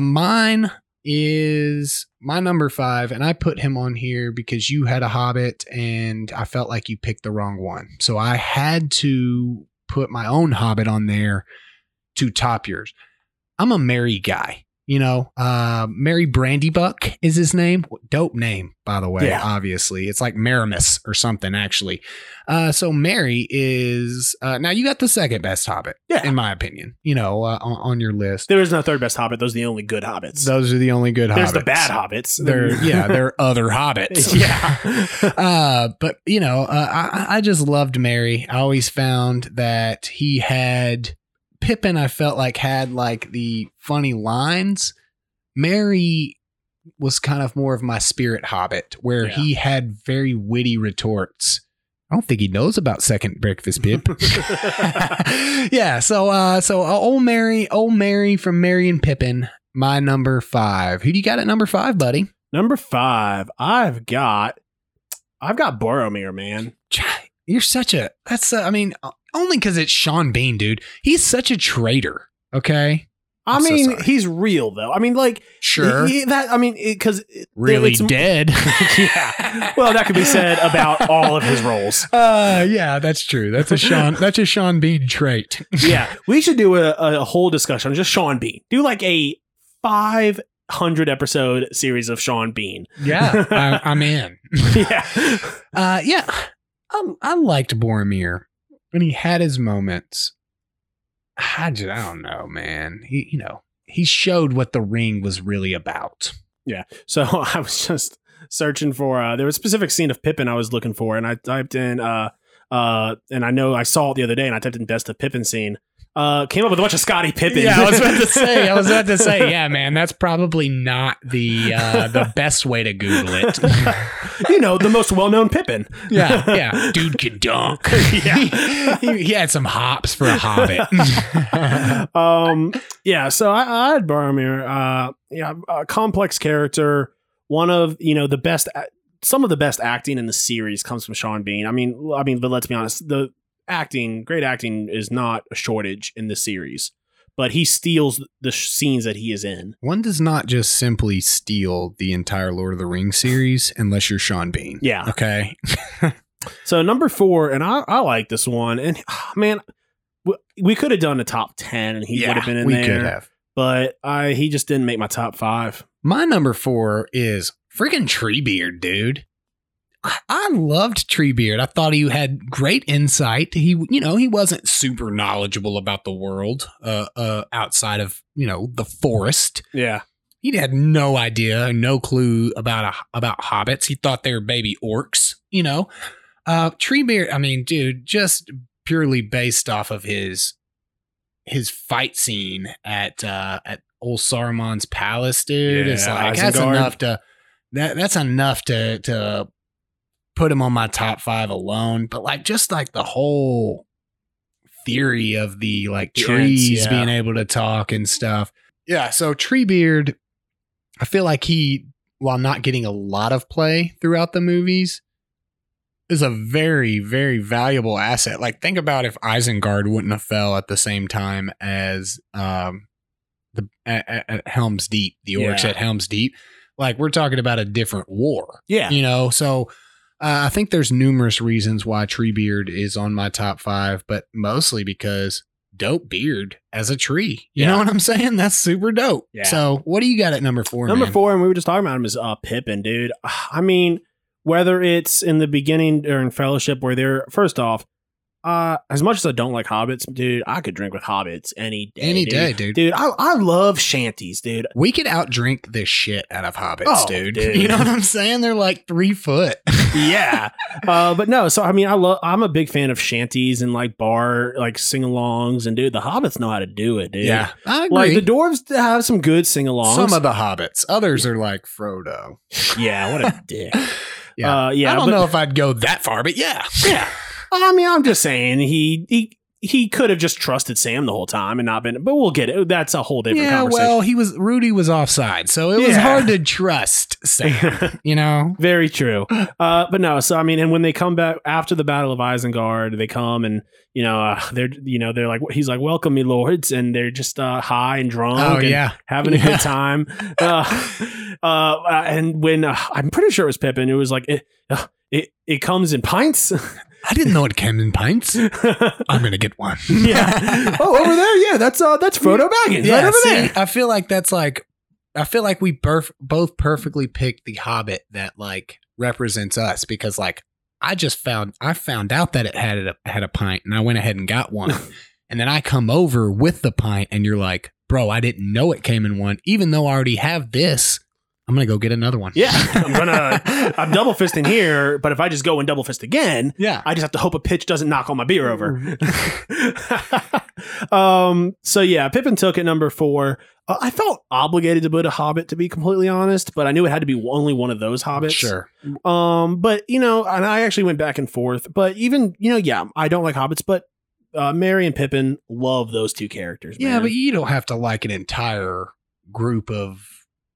Mine is my number 5, and I put him on here because you had a Hobbit and I felt like you picked the wrong one. So I had to put my own Hobbit on there to top yours. I'm a Merry guy. You know, Mary Brandybuck is his name. Dope name, by the way, yeah. Obviously. It's like Maramis or something, actually. So Mary is... now, you got the second best Hobbit, yeah, in my opinion, you know, on your list. There is no third best Hobbit. Those are the only good Hobbits. Those are the only good Hobbits. There's the bad Hobbits. There are other Hobbits. Yeah. But, you know, I just loved Mary. I always found that he had... Pippin, I felt like, had like the funny lines. Mary was kind of more of my spirit Hobbit, where, yeah, he had very witty retorts. I don't think he knows about Second Breakfast, Pip. Yeah. So old Mary from Mary and Pippin, my number 5. Who do you got at number 5, buddy? Number 5, I've got Boromir, man. You're such a, that's, I mean, only because it's Sean Bean, dude. He's such a traitor. Okay. I mean, he's real though. I mean, like, sure. Because dead. Yeah. Well, that could be said about all of his roles. Yeah, that's true. That's a Sean Bean trait. Yeah. We should do a whole discussion on just Sean Bean. Do like a 500 episode series of Sean Bean. Yeah. I'm in. Yeah. Yeah. I liked Boromir when he had his moments. I don't know, man. He showed what the ring was really about. Yeah. So I was just searching for, there was a specific scene of Pippin I was looking for. And I typed in, and I know I saw it the other day and I typed in best of Pippin scene. Came up with a bunch of Scottie Pippen. Yeah, I was about to say, yeah, man, that's probably not the best way to Google it. You know, the most well-known Pippen. Yeah, yeah. Dude could dunk. Yeah. He had some hops for a Hobbit. Yeah, so I had Boromir. Yeah, a complex character. One of, you know, the best, some of the best acting in the series comes from Sean Bean. I mean, but let's be honest, great acting is not a shortage in the series, but he steals the scenes that he is in. One does not just simply steal the entire Lord of the Rings series unless you're Sean Bean. Yeah. Okay. So number 4, and I like this one, and man, we could have done a top 10 and he would have been in there. We could have, but he just didn't make my top 5. My number 4 is freaking Treebeard, dude. I loved Treebeard. I thought he had great insight. He wasn't super knowledgeable about the world outside of, you know, the forest. Yeah. He had no clue about hobbits. He thought they were baby orcs, you know. Treebeard, I mean, dude, just purely based off of his fight scene at old Saruman's palace, dude. Yeah, it's like, Isengard. That's enough to put him on my top 5 alone, but like just like the whole theory of the like trees being able to talk and stuff. Yeah. So Treebeard, I feel like he, while not getting a lot of play throughout the movies, is a very, very valuable asset. Like think about if Isengard wouldn't have fell at the same time as at Helm's Deep, the orcs at Helm's Deep. Like we're talking about a different war. Yeah. You know, so I think there's numerous reasons why Treebeard is on my top 5, but mostly because dope beard as a tree. You know what I'm saying? That's super dope. Yeah. So what do you got at number 4? Number four, and we were just talking about him, is Pippin, dude. I mean, whether it's in the beginning or in Fellowship where they're, first off, as much as I don't like hobbits, dude, I could drink with hobbits any day. Dude, I love shanties, dude. We could outdrink the shit out of hobbits, dude. You know what I'm saying? They're like 3 foot. Yeah. But no, so I mean, I'm a big fan of shanties and like bar, like sing-alongs, and dude, the hobbits know how to do it, dude. Yeah, I agree. Like the dwarves have some good sing-alongs. Some of the hobbits. Others are like Frodo. Yeah, what a dick. Yeah. I don't know if I'd go that far, but yeah. Yeah. I mean, I'm just saying he he could have just trusted Sam the whole time and not been, but we'll get it. That's a whole different conversation. Well, Rudy was offside, so it was hard to trust Sam, you know? Very true. But no, so I mean, and when they come back after the Battle of Isengard, they come and, you know, they're like, he's like, welcome me lords. And they're just high and drunk and having a good time. And when I'm pretty sure it was Pippin, it was like, it comes in pints. I didn't know it came in pints. I'm going to get one. Yeah. Oh, over there. Yeah. That's Frodo Baggins. Yeah, right over there. I feel like we both perfectly picked the Hobbit that like represents us, because like I found out that it had a pint, and I went ahead and got one. And then I come over with the pint and you're like, bro, I didn't know it came in one, even though I already have this. I'm going to go get another one. Yeah. I'm double fisting here, but if I just go and double fist again, I just have to hope a pitch doesn't knock all my beer over. So yeah, Pippin took at number 4. I felt obligated to put a Hobbit, to be completely honest, but I knew it had to be only one of those Hobbits. Sure. But you know, and I actually went back and forth, but even, you know, I don't like Hobbits, but Merry and Pippin, love those two characters. Man. Yeah. But you don't have to like an entire group of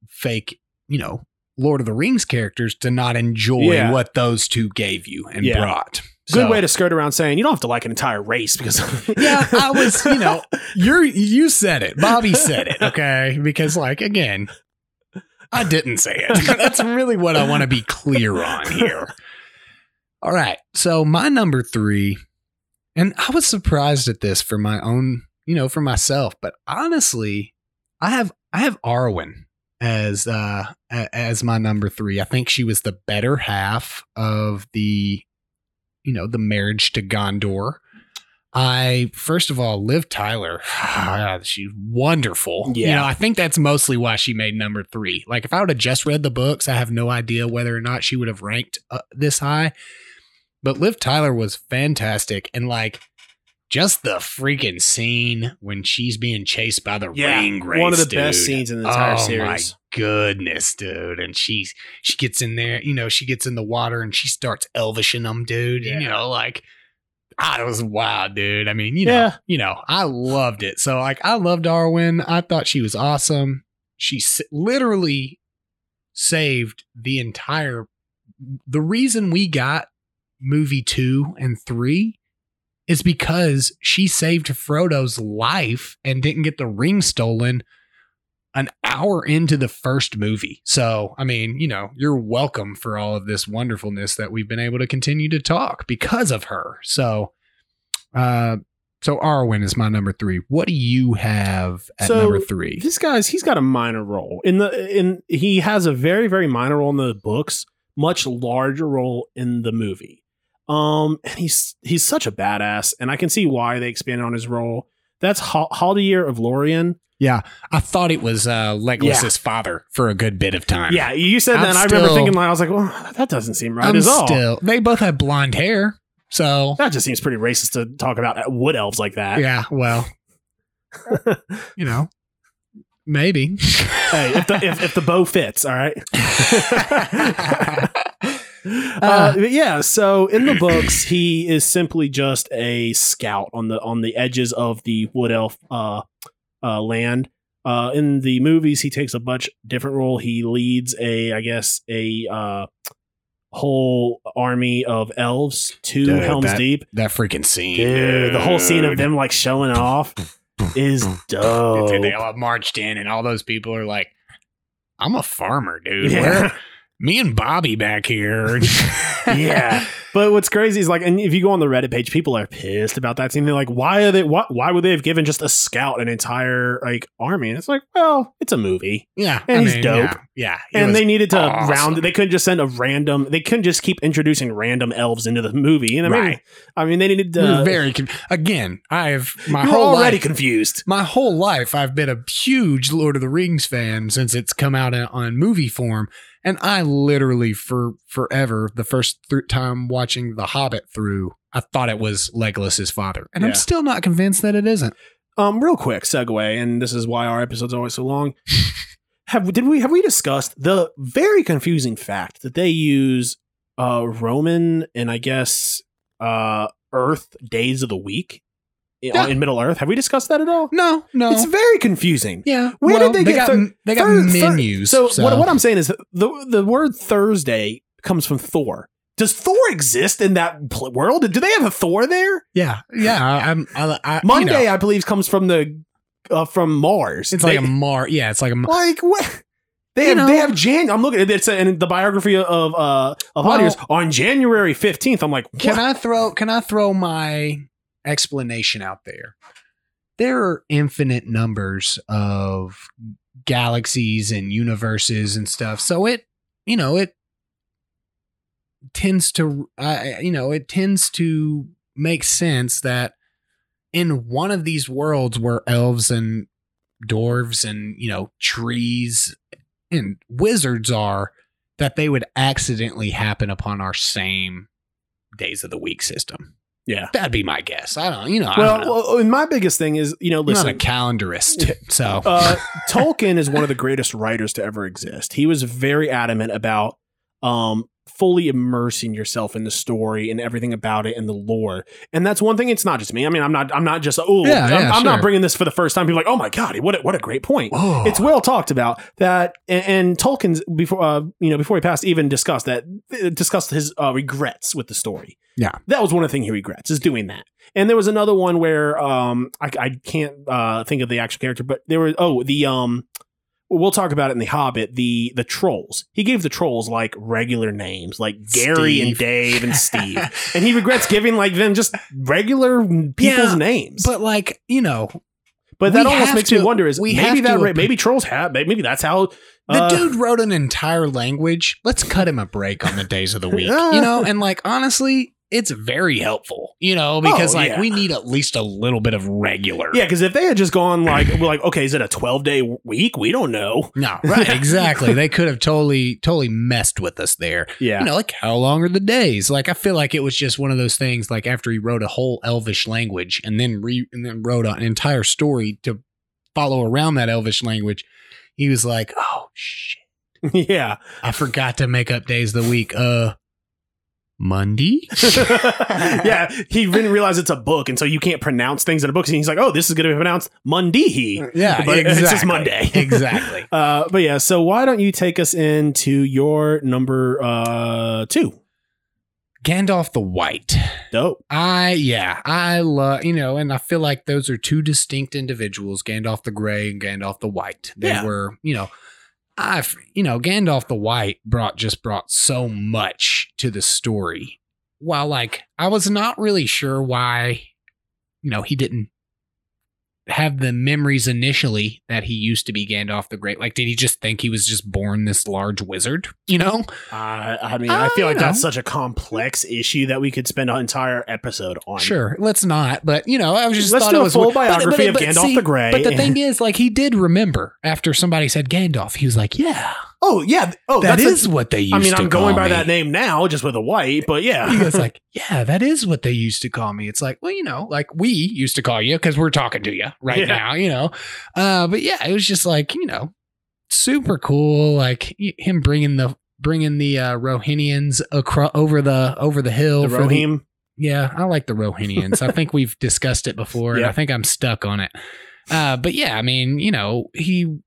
fake, you know, Lord of the Rings characters to not enjoy what those two gave you and brought. Good way to skirt around saying you don't have to like an entire race, because I was, you know, you said it, Bobby said it. Okay. Because like, again, I didn't say it. That's really what I want to be clear on here. All right. So my number 3, and I was surprised at this for my own, you know, for myself, but honestly, I have Arwen as my number 3. I think she was the better half of the, you know, the marriage to Gondor. I, first of all, Liv Tyler, she's wonderful. Yeah. You know, I think that's mostly why she made number 3. Like, if I would have just read the books, I have no idea whether or not she would have ranked this high, but Liv Tyler was fantastic. And like, just the freaking scene when she's being chased by the ring race, one of the best scenes in the entire series. Oh my goodness, dude! And she gets in there, you know, she gets in the water and she starts elvishing them, dude. Yeah. You know, like, it was wild, dude. I mean, you know, I loved it. So like, I loved Arwen. I thought she was awesome. She literally saved the entire. The reason we got movie 2 and 3. It's because she saved Frodo's life and didn't get the ring stolen an hour into the first movie. So, I mean, you know, you're welcome for all of this wonderfulness that we've been able to continue to talk because of her. So, so Arwen is my number 3. What do you have at number 3? This guy's, he's got a minor role he has a very, very minor role in the books, much larger role in the movie. And he's such a badass, and I can see why they expanded on his role. That's Haldir of Lorien. Yeah, I thought it was Legolas's father for a good bit of time. Yeah, you said that, and I remember thinking, like, I was like, well, that doesn't seem right at all. They both have blonde hair, so that just seems pretty racist to talk about wood elves like that. Yeah, well, you know. Maybe. Hey, if the bow fits, all right. So in the books, he is simply just a scout on the edges of the wood elf land. In the movies, he takes a much different role. He leads a whole army of elves to Helm's Deep. That freaking scene, dude. The whole scene of them like showing off is dope. Dude, they all marched in, and all those people are like, "I'm a farmer, dude." Yeah. Me and Bobby back here. Yeah. But what's crazy is like, and if you go on the Reddit page, people are pissed about that scene. They're like, why would they have given just a scout an entire like army? And it's like, well, it's a movie. Yeah. And he's dope. Yeah. And they needed to they couldn't just keep introducing random elves into the movie. And I mean, they needed to. Confused. My whole life, I've been a huge Lord of the Rings fan since it's come out on movie form. And I literally, for forever, the first time watching The Hobbit through, I thought it was Legolas's father. And I'm still not convinced that it isn't. Real quick segue, and this is why our episode's always so long. Have we discussed the very confusing fact that they use Roman and I guess Earth days of the week in Middle Earth. Have we discussed that at all? No. It's very confusing. Yeah. Where did they get? They got menus. So what I'm saying is the word Thursday comes from Thor. Does Thor exist in that world? Do they have a Thor there? Yeah. Monday, I believe, comes from the from Mars. It's like a Mars. What? They have January. I'm looking at it. It's in the biography of Hottiers on January 15th. I'm like, what? Can I throw my explanation out there? There are infinite numbers of galaxies and universes and stuff. So it tends to, make sense that in one of these worlds were elves and dwarves and, trees and wizards are, that they would accidentally happen upon our same days of the week system. Yeah. That'd be my guess. I don't know. And my biggest thing is, listen. I'm not a calendarist. So Tolkien is one of the greatest writers to ever exist. He was very adamant about, fully immersing yourself in the story and everything about it and the lore. And that's one thing. It's not just me. I mean, I'm not bringing this for the first time. People are like, oh my God, what a great point. Whoa. It's well talked about that. And Tolkien's before he passed, even discussed his regrets with the story. Yeah. That was one of the things he regrets is doing that. And there was another one where, I can't think of the actual character, but there were, we'll talk about it in The Hobbit, the trolls. He gave the trolls like regular names, like Gary Steve. And Dave and Steve. And he regrets giving them just regular people's names. But but that almost makes me wonder is maybe trolls have, maybe that's how. The dude wrote an entire language. Let's cut him a break on the days of the week, and honestly, it's very helpful, because we need at least a little bit of regular. Yeah, because if they had just gone okay, is it a 12-day week? We don't know. No, right, exactly. They could have totally messed with us there. Yeah, how long are the days? I feel like it was just one of those things. After he wrote a whole Elvish language and then wrote an entire story to follow around that Elvish language, he was like, oh shit, yeah, I forgot to make up days of the week. Monday? Yeah, he didn't realize it's a book, and so you can't pronounce things in a book. And he's like, oh, this is going to be pronounced Mundihi. Yeah, but exactly. It's just Monday. Exactly. But yeah, so why don't you take us into your number 2? Gandalf the White. Dope. I love, and I feel like those are two distinct individuals, Gandalf the Grey and Gandalf the White. They were, Gandalf the White brought so much to the story. While I was not really sure why, he didn't have the memories initially that he used to be Gandalf the Great. Did he just think he was just born this large wizard? I feel like that's such a complex issue that we could spend an entire episode on. Sure, let's not. But I was just thought it was a full biography of Gandalf the Grey. But the thing is, he did remember after somebody said Gandalf, he was like, yeah. Oh yeah. Oh, that is what they used to call me. I'm going by that name now, just with a white, but yeah. He was like, yeah, that is what they used to call me. It's like, well, we used to call you because we're talking to you right now, but yeah, it was just super cool. Him bringing the Rohirrians across over the hill. The Rohirrim. I like the Rohirrians. I think we've discussed it before. Yeah. And I think I'm stuck on it. But yeah, he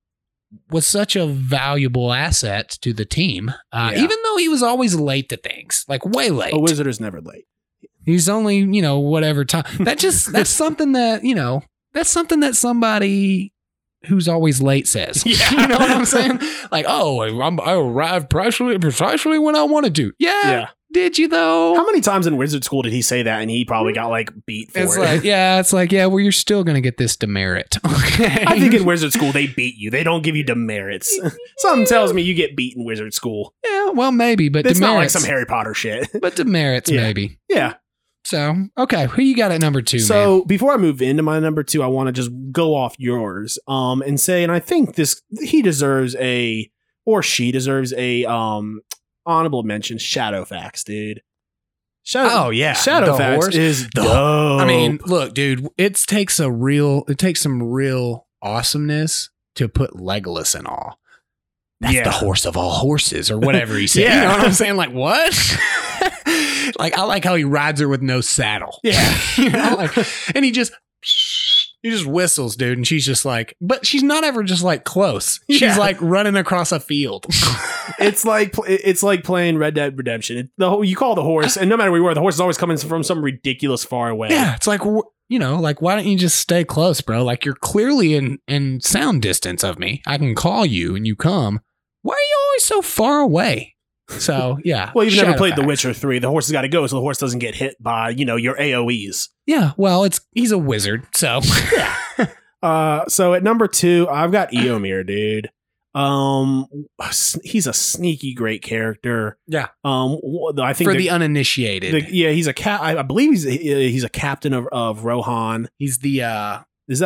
was such a valuable asset to the team, even though he was always late to things, way late. A wizard is never late. He's only, whatever time. That's something that, that's something that somebody who's always late says. Yeah. You know what I'm saying? I arrived precisely when I wanted to. Yeah. Did you though? How many times in wizard school did he say that? And he probably got beat for it. Well, you're still going to get this demerit. Okay. I think in wizard school, they beat you. They don't give you demerits. Something tells me you get beat in wizard school. Yeah, well, maybe, but it's demerits, not like some Harry Potter shit, but demerits maybe. Yeah. So, okay. Who you got at number 2? So before I move into my number 2, I want to just go off yours, and say, and I think he deserves a honorable mention, Shadowfax, dude. Shadowfax is dope. Look, dude, it takes some real awesomeness to put Legolas in awe. That's the horse of all horses, or whatever he said. Yeah. You know what I'm saying? What? I like how he rides her with no saddle. Yeah. And he just He just whistles, dude. And she's just like, but she's not ever just like close. She's like running across a field. It's like playing Red Dead Redemption. The whole, you call the horse, and no matter where we were, the horse is always coming from some ridiculous far away. Yeah, it's like, you know, like, why don't you just stay close, bro? Like, you're clearly in sound distance of me. I can call you and you come. Why are you always so far away? So, yeah. Well, you've never played The Witcher 3. The horse has got to go so the horse doesn't get hit by, you know, your AoEs. Yeah, well, he's a wizard, so. Yeah. So at number 2, I've got Eomir, dude. He's a sneaky great character. Yeah. I think for the uninitiated. He's a I believe he's a captain of Rohan. He's the he's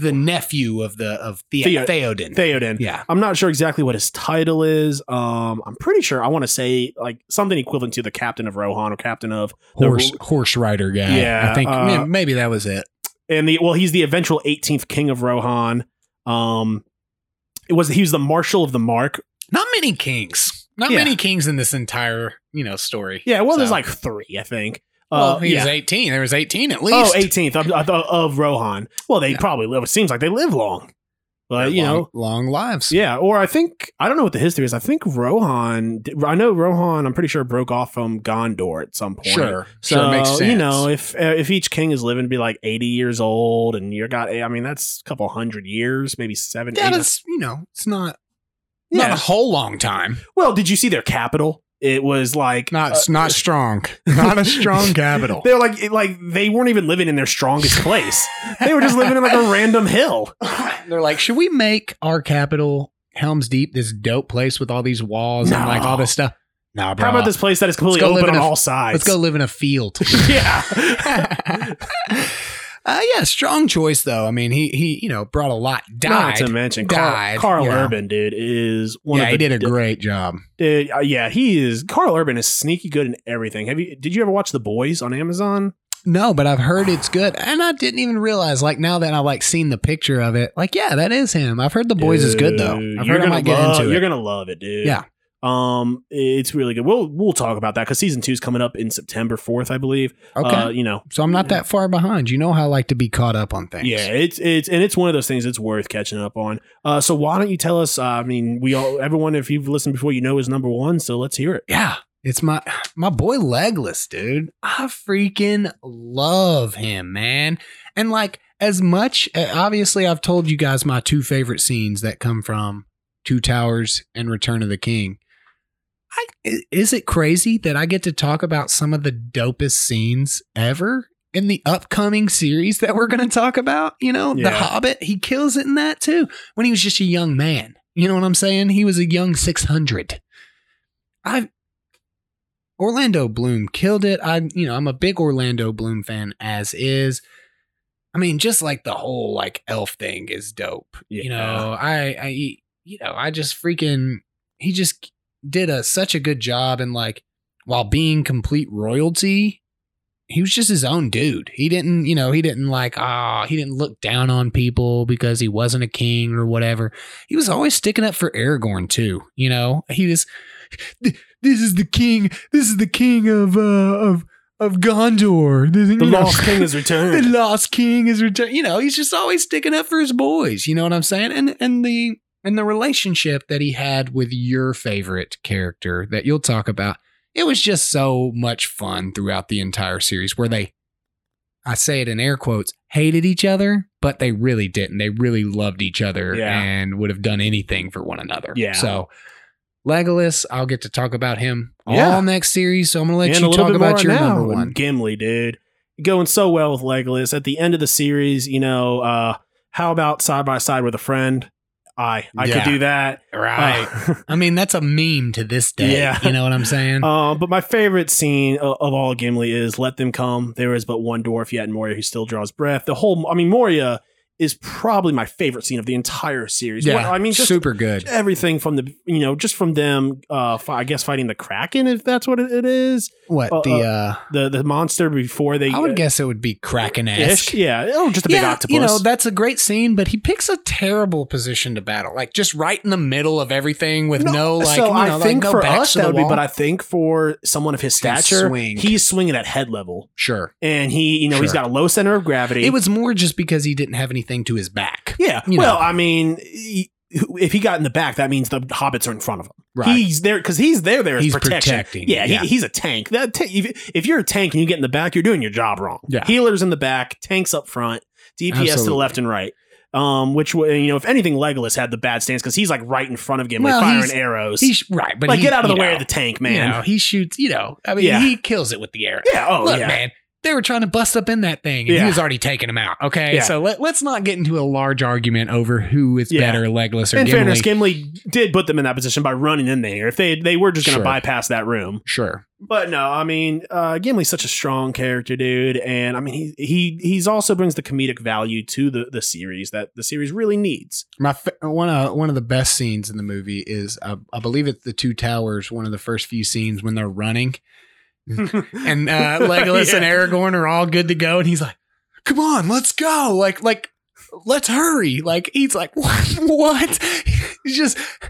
the nephew of Theoden. Theoden. Yeah. I'm not sure exactly what his title is. I'm pretty sure I want to say like something equivalent to the captain of Rohan or captain of horse rider guy. Yeah. I think maybe that was it. And he's the eventual 18th king of Rohan. He was the Marshal of the Mark. Not many kings in this entire, you know, story. Yeah, well, so. There's like 3, I think. He was 18. There was 18 at least. Oh, 18th of Rohan. Well, probably live. It seems like they live long. But, long lives. Yeah, or I don't know what the history is. I think Rohan, I'm pretty sure, broke off from Gondor at some point. Sure. So, makes sense. You know, if each king is living to be like 80 years old and that's a couple hundred years, maybe 70. That is, it's not a whole long time. Well, did you see their capital? It was like not strong, not a strong capital. They're like they weren't even living in their strongest place. They were just living in like a random hill. They're like, should we make our capital Helm's Deep this dope place with all these walls and like all this stuff? No, bro. How about this place that is completely open on all sides? Let's go live in a field. Yeah. Strong choice though. I mean, he brought a lot. Died. Not to mention Carl Urban, dude, is one of the. Yeah, he did a great job. Dude, he is. Carl Urban is sneaky good in everything. Did you ever watch The Boys on Amazon? No, but I've heard it's good, and I didn't even realize. Like now that I've like seen the picture of it, like yeah, that is him. I've heard The Boys is good though. I've heard I might get into it. You're gonna love it, dude. Yeah. It's really good. We'll talk about that because season 2 is coming up in September 4th, I believe. Okay, so I'm not that far behind. You know how I like to be caught up on things. Yeah, it's one of those things that's worth catching up on. So why don't you tell us? I mean, everyone, if you've listened before, you know is number 1. So let's hear it. Yeah, it's my boy Legless, dude. I freaking love him, man. And like as much, obviously, I've told you guys my 2 favorite scenes that come from Two Towers and Return of the King. Is it crazy that I get to talk about some of the dopest scenes ever in the upcoming series that we're going to talk about? The Hobbit, he kills it in that too. When he was just a young man, you know what I'm saying? He was a young 600. Orlando Bloom killed it. I'm a big Orlando Bloom fan as is. I mean, just like the whole like elf thing is dope. Yeah. He just did such a good job, and like while being complete royalty, he was just his own dude. He didn't look down on people because he wasn't a king or whatever. He was always sticking up for Aragorn too. This is the king of Gondor. Lost King is returned. The Lost King is returned. He's just always sticking up for his boys. You know what I'm saying? And the relationship that he had with your favorite character that you'll talk about, it was just so much fun throughout the entire series where they, I say it in air quotes, hated each other, but they really didn't. They really loved each other and would have done anything for one another. Yeah. So Legolas, I'll get to talk about him all next series. So I'm going to let you talk about your number 1. Gimli, dude. Going so well with Legolas. At the end of the series, how about side by side with a friend? I could do that. Right. I mean, that's a meme to this day. Yeah. You know what I'm saying? But my favorite scene of all Gimli is Let Them Come. There is but one dwarf yet, and Moria who still draws breath. Moria is probably my favorite scene of the entire series. Yeah, well, I mean, just super good. Everything from the, you know, just from them, I guess fighting the Kraken, if that's what it is. What the monster before they. I would guess it would be Kraken-esque. Yeah, oh, just a big octopus. You know, that's a great scene, but he picks a terrible position to battle, like just right in the middle of everything with But I think for someone of his stature, he's swinging at head level. Sure, and he he's got a low center of gravity. It was more just because he didn't have anything to his back. Yeah. Well, I mean, if he got in the back, that means the hobbits are in front of him. Right. He's there because he's there as protection. Protecting. Yeah. He's a tank. If you're a tank and you get in the back, you're doing your job wrong. Yeah. Healers in the back, tanks up front, DPS Absolutely. To the left and right. Which, you know, if anything, Legolas had the bad stance because he's like right in front of him, firing arrows. Right, but get out of the way of the tank, man. You know, he shoots. You know, I mean, he kills it with the arrow. Yeah. Oh, look, man. They were trying to bust up in that thing, and he was already taking him out. Okay, so let's not get into a large argument over who is better, Legolas or Gimli. In fairness, Gimli did put them in that position by running in there. If they were just going to bypass that room, sure. But no, I mean, Gimli's such a strong character, dude, and I mean, he's also brings the comedic value to the series that the series really needs. One of the best scenes in the movie is I believe it's the Two Towers. One of the first few scenes when they're running. And Legolas and Aragorn are all good to go, and he's like, "Come on, let's go! Like, let's hurry!" Like he's like, "What?"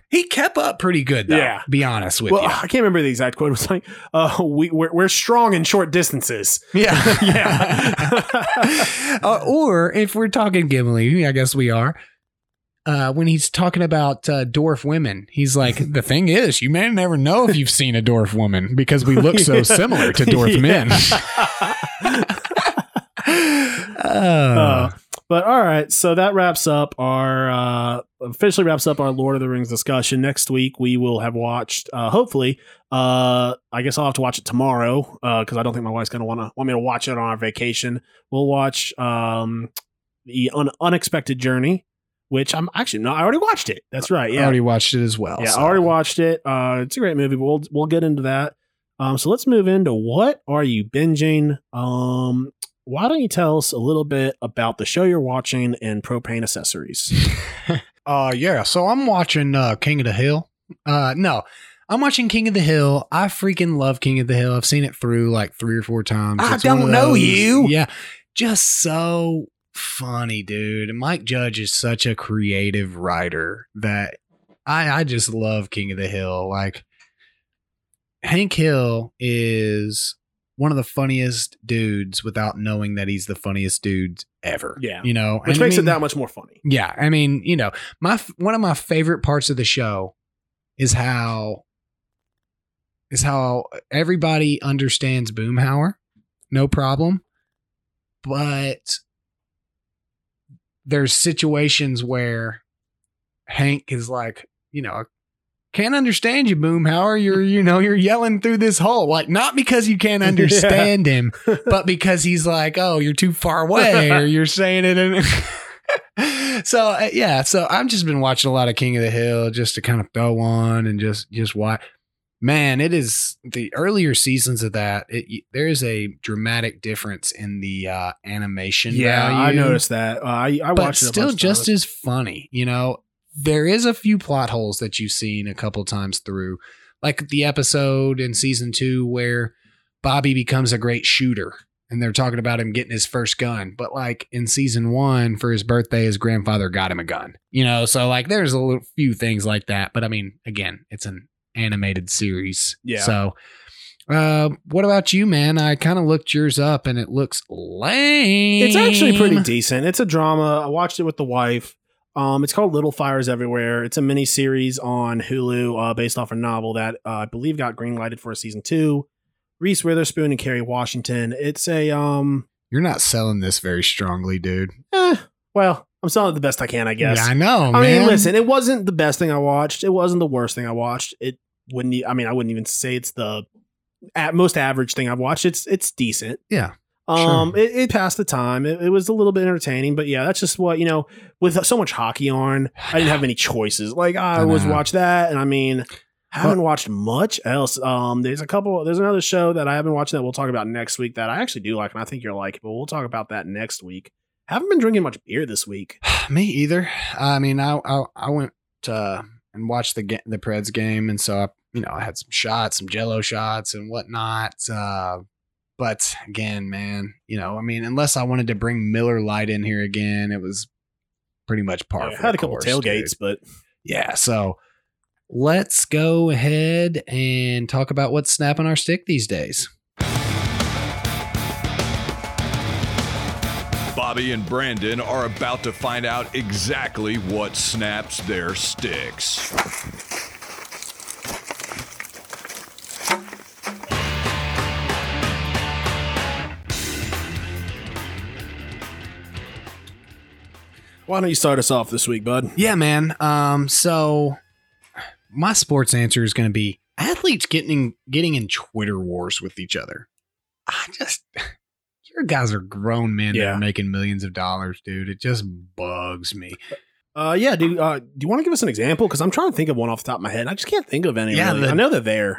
He kept up pretty good, though. Yeah. Be honest with you. I can't remember the exact quote. It was like, "We're strong in short distances." Yeah, yeah. Or if we're talking Gimli, I guess we are. When he's talking about dwarf women, he's like, the thing is, you may never know if you've seen a dwarf woman because we look so similar to dwarf men. But all right, so that wraps up our officially wraps up our Lord of the Rings discussion. Next week we will have watched, hopefully. I guess I'll have to watch it tomorrow because I don't think my wife's gonna want me to watch it on our vacation. We'll watch the Unexpected Journey. Which I'm actually I already watched it. That's right. Yeah. I already watched it as well. Yeah, I already watched it. It's a great movie, but we'll get into that. So let's move into what are you binging? Why don't you tell us a little bit about the show you're watching and propane accessories? So I'm watching King of the Hill. I'm watching King of the Hill. I freaking love King of the Hill. I've seen it through like 3 or 4 times. I don't know you. Yeah. Just so funny, dude. Mike Judge is such a creative writer that I just love King of the Hill. Like, Hank Hill is one of the funniest dudes without knowing that he's the funniest dude ever. Yeah. You know, which makes it that much more funny. Yeah. I mean, you know, one of my favorite parts of the show is how everybody understands Boomhauer. No problem. But there's situations where Hank is like, you know, can't understand you, Boomhauer. You're yelling through this hole. Like, not because you can't understand him, but because he's like, oh, you're too far away or you're saying it. So I've just been watching a lot of King of the Hill just to kind of throw on and just watch. Man, it is the earlier seasons of that. There is a dramatic difference in the animation. Yeah, value, I noticed that. I watched it. But still, just as funny. You know, there is a few plot holes that you've seen a couple times through, like the episode in season 2 where Bobby becomes a great shooter, and they're talking about him getting his first gun. But like in season 1, for his birthday, his grandfather got him a gun. You know, so like there's a few things like that. But I mean, again, it's an animated series. Yeah. So, what about you, man? I kind of looked yours up and it looks lame. It's actually pretty decent. It's a drama. I watched it with the wife. It's called Little Fires Everywhere. It's a mini series on Hulu, based off a novel that I believe got greenlighted for a season 2. Reese Witherspoon and Kerry Washington. It's a, you're not selling this very strongly, dude. Well, I'm selling it the best I can, I guess. Yeah, I know, I mean, listen, it wasn't the best thing I watched. It wasn't the worst thing I watched. I wouldn't even say it's the most average thing I've watched. It's decent. Yeah. Sure. It passed the time. It was a little bit entertaining, but yeah, that's just what, you know, with so much hockey on, I didn't have any choices. Like, I always watch that, and I mean, haven't watched much else. There's another show that I haven't watched that we'll talk about next week that I actually do like, and I think you'll like it, but we'll talk about that next week. I haven't been drinking much beer this week. Me either. I mean, I went and watched the Preds game, and so I had some shots, some Jello shots and whatnot. But again, man, I mean, unless I wanted to bring Miller Lite in here again, it was pretty much par for the course. I had a couple tailgates, dude. But yeah. So let's go ahead and talk about what's snapping our stick these days. Bobby and Brandon are about to find out exactly what snaps their sticks. Why don't you start us off this week, bud? Yeah, man. So my sports answer is going to be athletes getting in Twitter wars with each other. Your guys are grown men that are making millions of dollars, dude. It just bugs me. Yeah, dude. Do you want to give us an example? Because I'm trying to think of one off the top of my head. I just can't think of any. Yeah, really. I know they're there.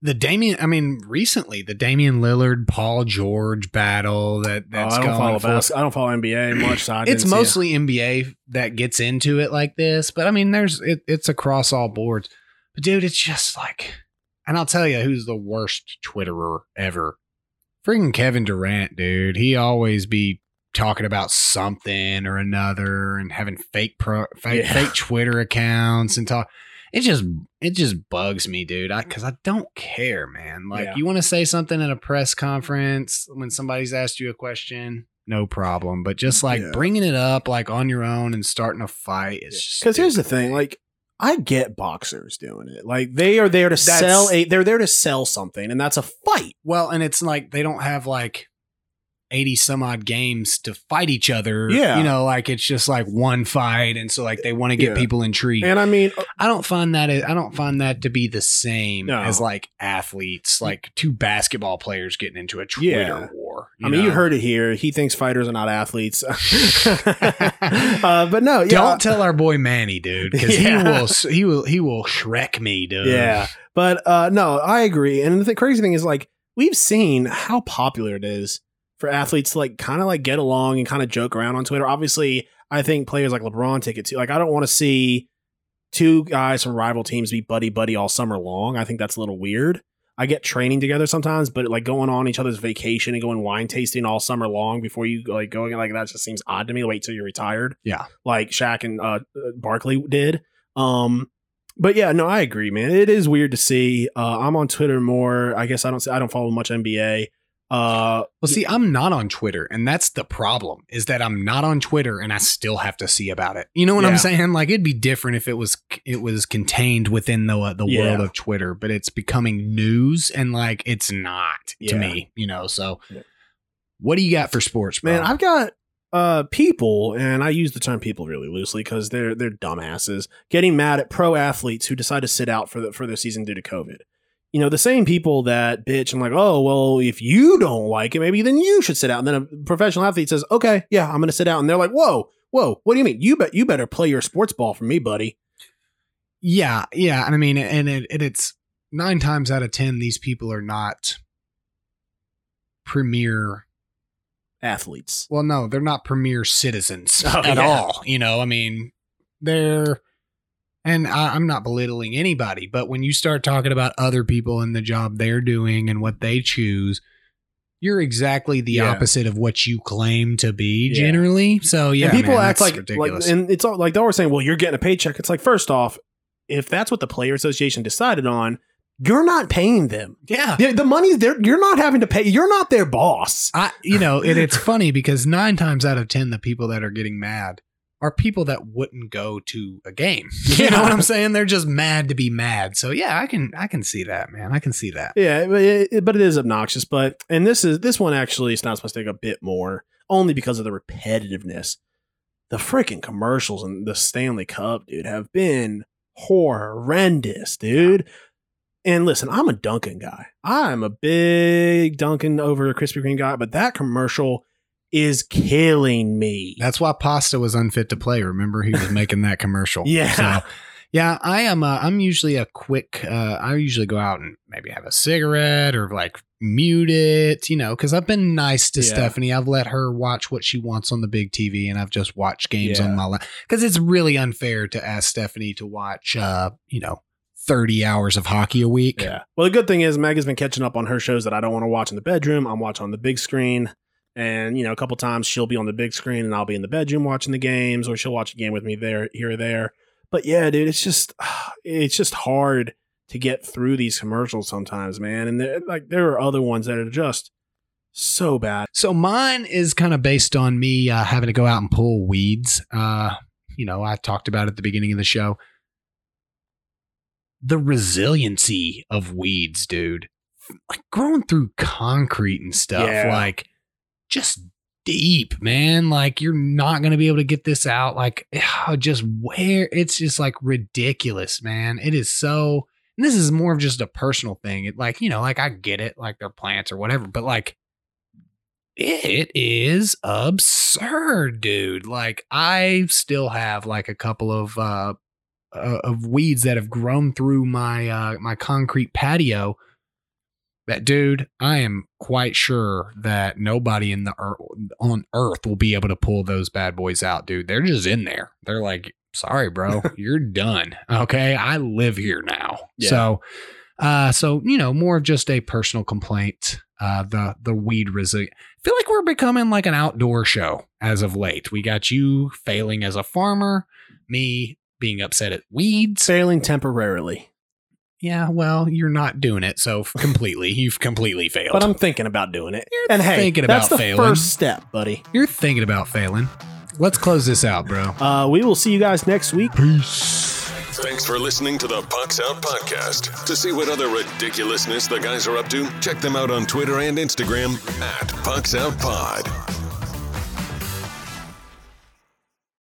Recently, the Damian Lillard, Paul George battle that's going on. I don't follow NBA much. So it's mostly NBA that gets into it like this. But I mean, it's across all boards. But dude, it's just like, and I'll tell you who's the worst Twitterer ever. Freaking Kevin Durant, dude. He always be talking about something or another and having fake Twitter accounts and talk. It just bugs me, dude. Because I don't care, man. Like, you want to say something at a press conference when somebody's asked you a question, no problem. But just like bringing it up like on your own and starting a fight is just because here's the thing, like. I get boxers doing it. Like they are there to they're there to sell something, and that's a fight. Well, and it's like they don't have like 80 some odd games to fight each other. Yeah. Like it's just like one fight, and so like they want to get people intrigued. And I mean, I don't find that to be the same as like athletes, like two basketball players getting into a Twitter war. You heard it here. He thinks fighters are not athletes. But no, don't tell our boy Manny, dude, because he will Shrek me, dude. Yeah, but no, I agree. And the crazy thing is, like, we've seen how popular it is for athletes to like kind of like get along and kind of joke around on Twitter. Obviously, I think players like LeBron take it too. Like, I don't want to see two guys from rival teams be buddy buddy all summer long. I think that's a little weird. I get training together sometimes, but like going on each other's vacation and going wine tasting all summer long before you like going like that just seems odd to me. Wait till you're retired. Yeah. Like Shaq and Barkley did. But yeah, no, I agree, man. It is weird to see. I'm on Twitter more. I guess I don't follow much NBA. Well, see, I'm not on Twitter, and that's the problem is that I'm not on Twitter and I still have to see about it. You know what I'm saying? Like, it'd be different if it was contained within the world of Twitter, but it's becoming news and like, it's not to me, so what do you got for sports, bro? Man, I've got people, and I use the term people really loosely because they're dumbasses getting mad at pro athletes who decide to sit out for the season due to COVID. The same people that bitch and like, oh, well, if you don't like it, maybe then you should sit out. And then a professional athlete says, okay, yeah, I'm going to sit out. And they're like, whoa, what do you mean? You better play your sports ball for me, buddy. Yeah, yeah. And I mean, it's 9 times out of 10, these people are not premier athletes. Well, no, they're not premier citizens at all. I mean, they're... And I'm not belittling anybody, but when you start talking about other people and the job they're doing and what they choose, you're exactly the opposite of what you claim to be generally. So yeah, and people act like ridiculous. Like, and it's all like they're always saying, well, you're getting a paycheck. It's like, first off, if that's what the player association decided on, you're not paying them. Yeah. The money's there. You're not having to pay. You're not their boss. And it's funny because 9 times out of 10, the people that are getting mad are people that wouldn't go to a game. You know what I'm saying? They're just mad to be mad. So yeah, I can see that, man. I can see that. Yeah, but it is obnoxious. But and this one actually is not supposed to take a bit more, only because of the repetitiveness. The freaking commercials and the Stanley Cup, dude, have been horrendous, dude. And listen, I'm a Dunkin' guy. I'm a big Dunkin' over a Krispy Kreme guy, but that commercial is killing me. That's why pasta was unfit to play. Remember, he was making that commercial. Yeah. So, Yeah, I am. I'm usually a quick. I usually go out and maybe have a cigarette or like mute it, you know, because I've been nice to Stephanie. I've let her watch what she wants on the big TV, and I've just watched games on my lap because it's really unfair to ask Stephanie to watch, 30 hours of hockey a week. Yeah. Well, the good thing is Meg has been catching up on her shows that I don't want to watch in the bedroom. I'm watching on the big screen. And, you know, a couple times she'll be on the big screen and I'll be in the bedroom watching the games, or she'll watch a game with me there, here or there. But yeah, dude, it's just hard to get through these commercials sometimes, man. And there are other ones that are just so bad. So mine is kind of based on me having to go out and pull weeds. I talked about it at the beginning of the show. The resiliency of weeds, dude, like growing through concrete and stuff, like just deep, man. Like you're not going to be able to get this out. Like just where it's just like ridiculous, man. It is so, and this is more of just a personal thing. It like, you know, like I get it, like they're plants or whatever, but like it is absurd, dude. Like I still have like a couple of weeds that have grown through my my concrete patio. That dude, I am quite sure that nobody in the on earth will be able to pull those bad boys out, dude. They're just in there. They're like, sorry, bro, you're done. Okay, I live here now. Yeah. So you know, more of just a personal complaint. The weed resilience. I feel like we're becoming like an outdoor show as of late. We got you failing as a farmer, me being upset at weeds, failing temporarily. Yeah, well, you're not doing it, so completely, you've completely failed. But I'm thinking about doing it. You're thinking about failing. That's the first step, buddy. You're thinking about failing. Let's close this out, bro. We will see you guys next week. Peace. Thanks for listening to the Pucks Out Podcast. To see what other ridiculousness the guys are up to, check them out on Twitter and Instagram @PucksOutPod.